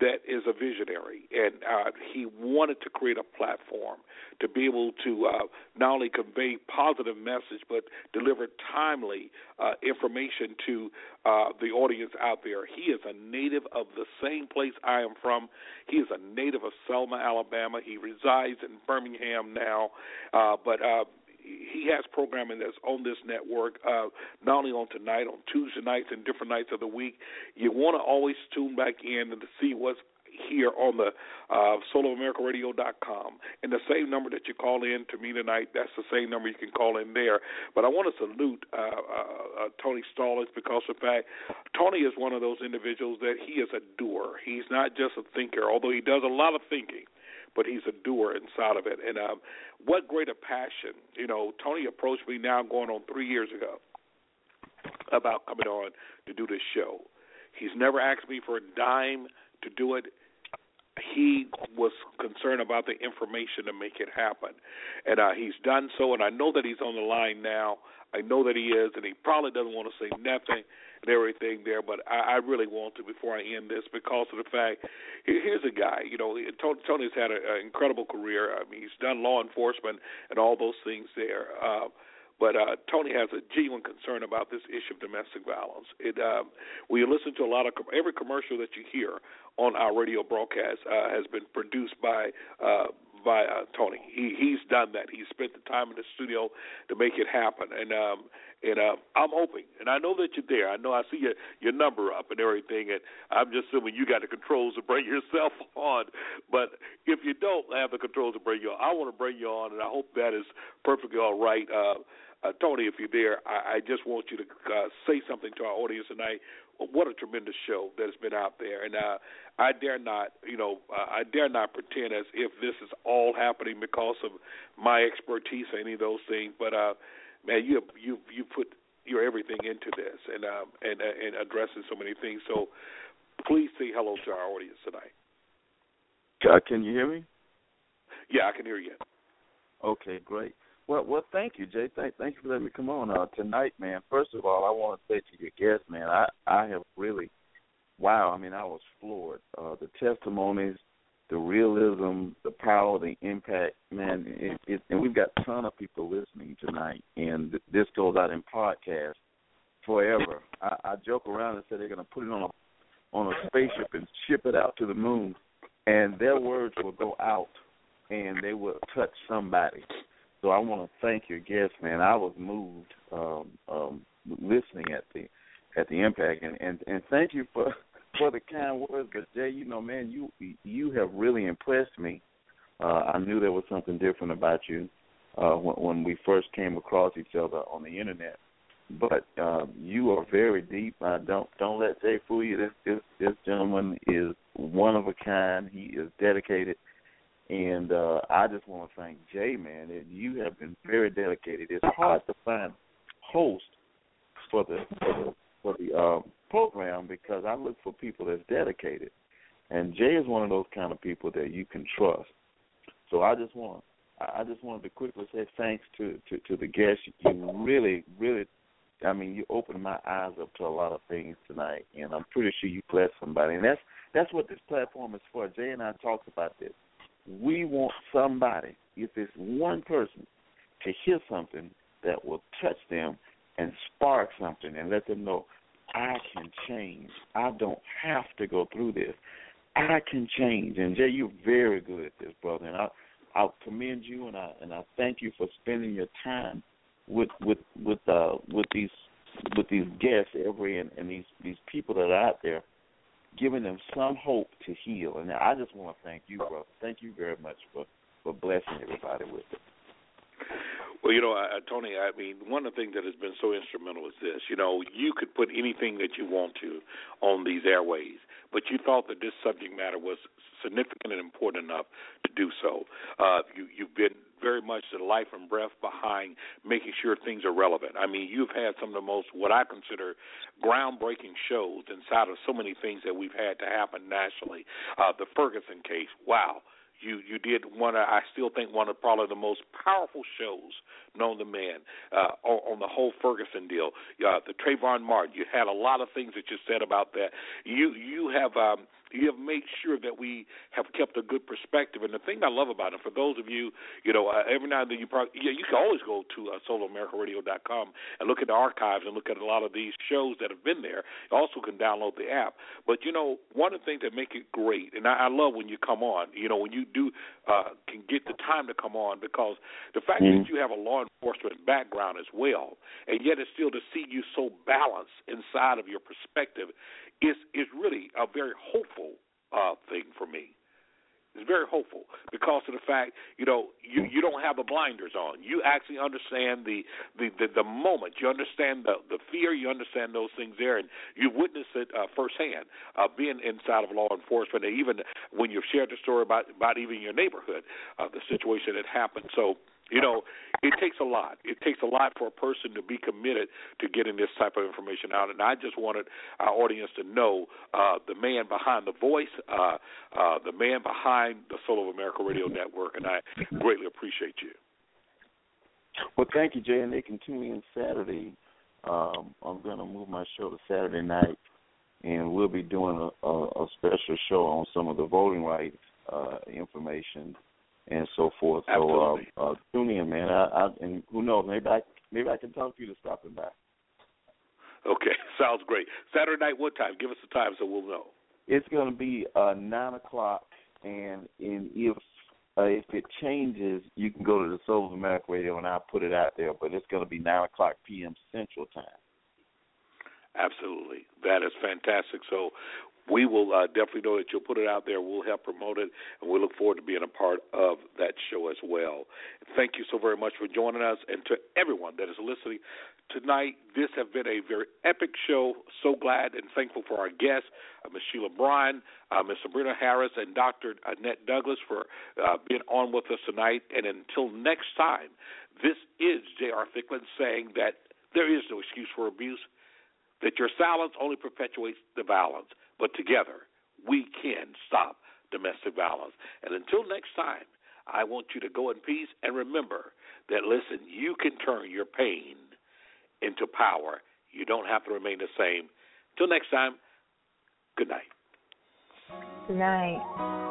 that is a visionary. And uh, he wanted to create a platform to be able to uh, not only convey positive message but deliver timely uh, information to uh, the audience out there. He is a native of the same place I am from. He is a native of Selma, Alabama. He resides in Birmingham now. Uh, but uh, he has programming that's on this network, uh, not only on tonight, on Tuesday nights and different nights of the week. You want to always tune back in and to see what's here on the uh, soul of america radio dot com. And the same number that you call in to me tonight, that's the same number you can call in there. But I want to salute uh, uh, uh, Tony Stallings because, in fact, Tony is one of those individuals that he is a doer. He's not just a thinker, although he does a lot of thinking, but he's a doer inside of it. And um, what greater passion. You know, Tony approached me now going on three years ago about coming on to do this show. He's never asked me for a dime to do it. He was concerned about the information to make it happen. And uh, he's done so, and I know that he's on the line now. I know that he is, and he probably doesn't want to say nothing and everything there, but I, I really want to before I end this because of the fact, here's a guy, you know, Tony's had an incredible career. I mean, he's done law enforcement and all those things there. Uh, But uh, Tony has a genuine concern about this issue of domestic violence. It, um, we listen to a lot of com- – every commercial that you hear on our radio broadcast uh, has been produced by uh, by uh, Tony. He, he's done that. He spent the time in the studio to make it happen. And um, and uh, I'm hoping – and I know that you're there. I know I see your, your number up and everything, and I'm just assuming you got the controls to bring yourself on. But if you don't have the controls to bring you on, I want to bring you on, and I hope that is perfectly all right. Uh Uh, Tony, if you're there, I, I just want you to uh, say something to our audience tonight. What a tremendous show that has been out there. And uh, I dare not, you know, uh, I dare not pretend as if this is all happening because of my expertise or any of those things. But, uh, man, you you you put your everything into this and, um, and, uh, and addressing so many things. So please say hello to our audience tonight. Uh, can you hear me? Yeah, I can hear you. Okay, great. Well, well, thank you, Jay. Thank, thank you for letting me come on uh, tonight, man. First of all, I want to say to your guests, man, I, I have really, wow, I mean, I was floored. Uh, the testimonies, the realism, the power, the impact, man, it, it, and we've got a ton of people listening tonight, and this goes out in podcast forever. I, I joke around and say they're going to put it on a, on a spaceship and ship it out to the moon, and their words will go out, and they will touch somebody. So I want to thank your guests, man. I was moved um, um, listening at the at the impact, and, and, and thank you for, for the kind words. But Jay, you know, man, you you have really impressed me. Uh, I knew there was something different about you uh, when, when we first came across each other on the internet. But um, you are very deep. I don't don't let Jay fool you. This, this this gentleman is one of a kind. He is dedicated. And uh, I just want to thank Jay, man, that you have been very dedicated. It's hard to find hosts for the for the, for the uh, program because I look for people that's dedicated. And Jay is one of those kind of people that you can trust. So I just want I just wanted to quickly say thanks to, to, to the guests. You really, really, I mean, you opened my eyes up to a lot of things tonight, and I'm pretty sure you blessed somebody. And that's that's what this platform is for. Jay and I talked about this. We want somebody, if it's one person, to hear something that will touch them and spark something and let them know, I can change. I don't have to go through this. I can change. And, Jay, you're very good at this, brother. And I, I commend you, and I and I thank you for spending your time with with with uh, with these with these guests every and, and these, these people that are out there, giving them some hope to heal. And I just want to thank you, brother. Thank you very much for, for blessing everybody with it. Well, you know, I, Tony, I mean, one of the things that has been so instrumental is this. You know, you could put anything that you want to on these airways, but you thought that this subject matter was significant and important enough to do so. Uh, you, you've been very much the life and breath behind making sure things are relevant. I mean, you've had some of the most, what I consider, groundbreaking shows inside of so many things that we've had to happen nationally. Uh, the Ferguson case, wow. You you did one, I still think, one of probably the most powerful shows known to man uh, on, on the whole Ferguson deal. Uh, the Trayvon Martin, you had a lot of things that you said about that. You you have um, you have made sure that we have kept a good perspective. And the thing I love about it, for those of you, you know, uh, every now and then you probably, yeah, you can always go to uh, soul of america radio dot com and look at the archives and look at a lot of these shows that have been there. You also can download the app. But, you know, one of the things that make it great, and I, I love when you come on, you know, when you do uh, can get the time to come on, because the fact mm-hmm. that you have a law enforcement background as well, and yet it's still to see you so balanced inside of your perspective is is really a very hopeful uh, thing for me. It's very hopeful because of the fact, you know, you, you don't have the blinders on. You actually understand the the, the, the moment. You understand the, the fear. You understand those things there, and you witness it uh, firsthand, uh, being inside of law enforcement, and even when you've shared the story about, about even your neighborhood, uh, the situation that happened. So, you know, it takes a lot. It takes a lot for a person to be committed to getting this type of information out. And I just wanted our audience to know uh, the man behind the voice, uh, uh, the man behind the Soul of America Radio Network, and I greatly appreciate you. Well, thank you, Jay, and they can tune in Saturday. Um, I'm going to move my show to Saturday night, and we'll be doing a, a, a special show on some of the voting rights uh, information and so forth. Absolutely. So uh, uh, tune in, man. I, I, and who knows? Maybe I maybe I can talk to you to stop it by. Okay, sounds great. Saturday night, what time? Give us the time so we'll know. It's going to be uh, nine o'clock, and and if uh, if it changes, you can go to the Soul of America Radio, and I'll put it out there. But it's going to be nine o'clock p m. Central Time. Absolutely, that is fantastic. So we will uh, definitely know that you'll put it out there. We'll help promote it, and we look forward to being a part of that show as well. Thank you so very much for joining us, and to everyone that is listening tonight, this has been a very epic show. So glad and thankful for our guests, uh, Miz Sheila Bryant, uh, Miz Sabrina Harris, and Doctor Annette Douglas for uh, being on with us tonight. And until next time, this is J R. Thicklin saying that there is no excuse for abuse, that your silence only perpetuates the violence. But together, we can stop domestic violence. And until next time, I want you to go in peace and remember that, listen, you can turn your pain into power. You don't have to remain the same. Till next time, good night. Good night.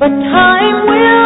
But time will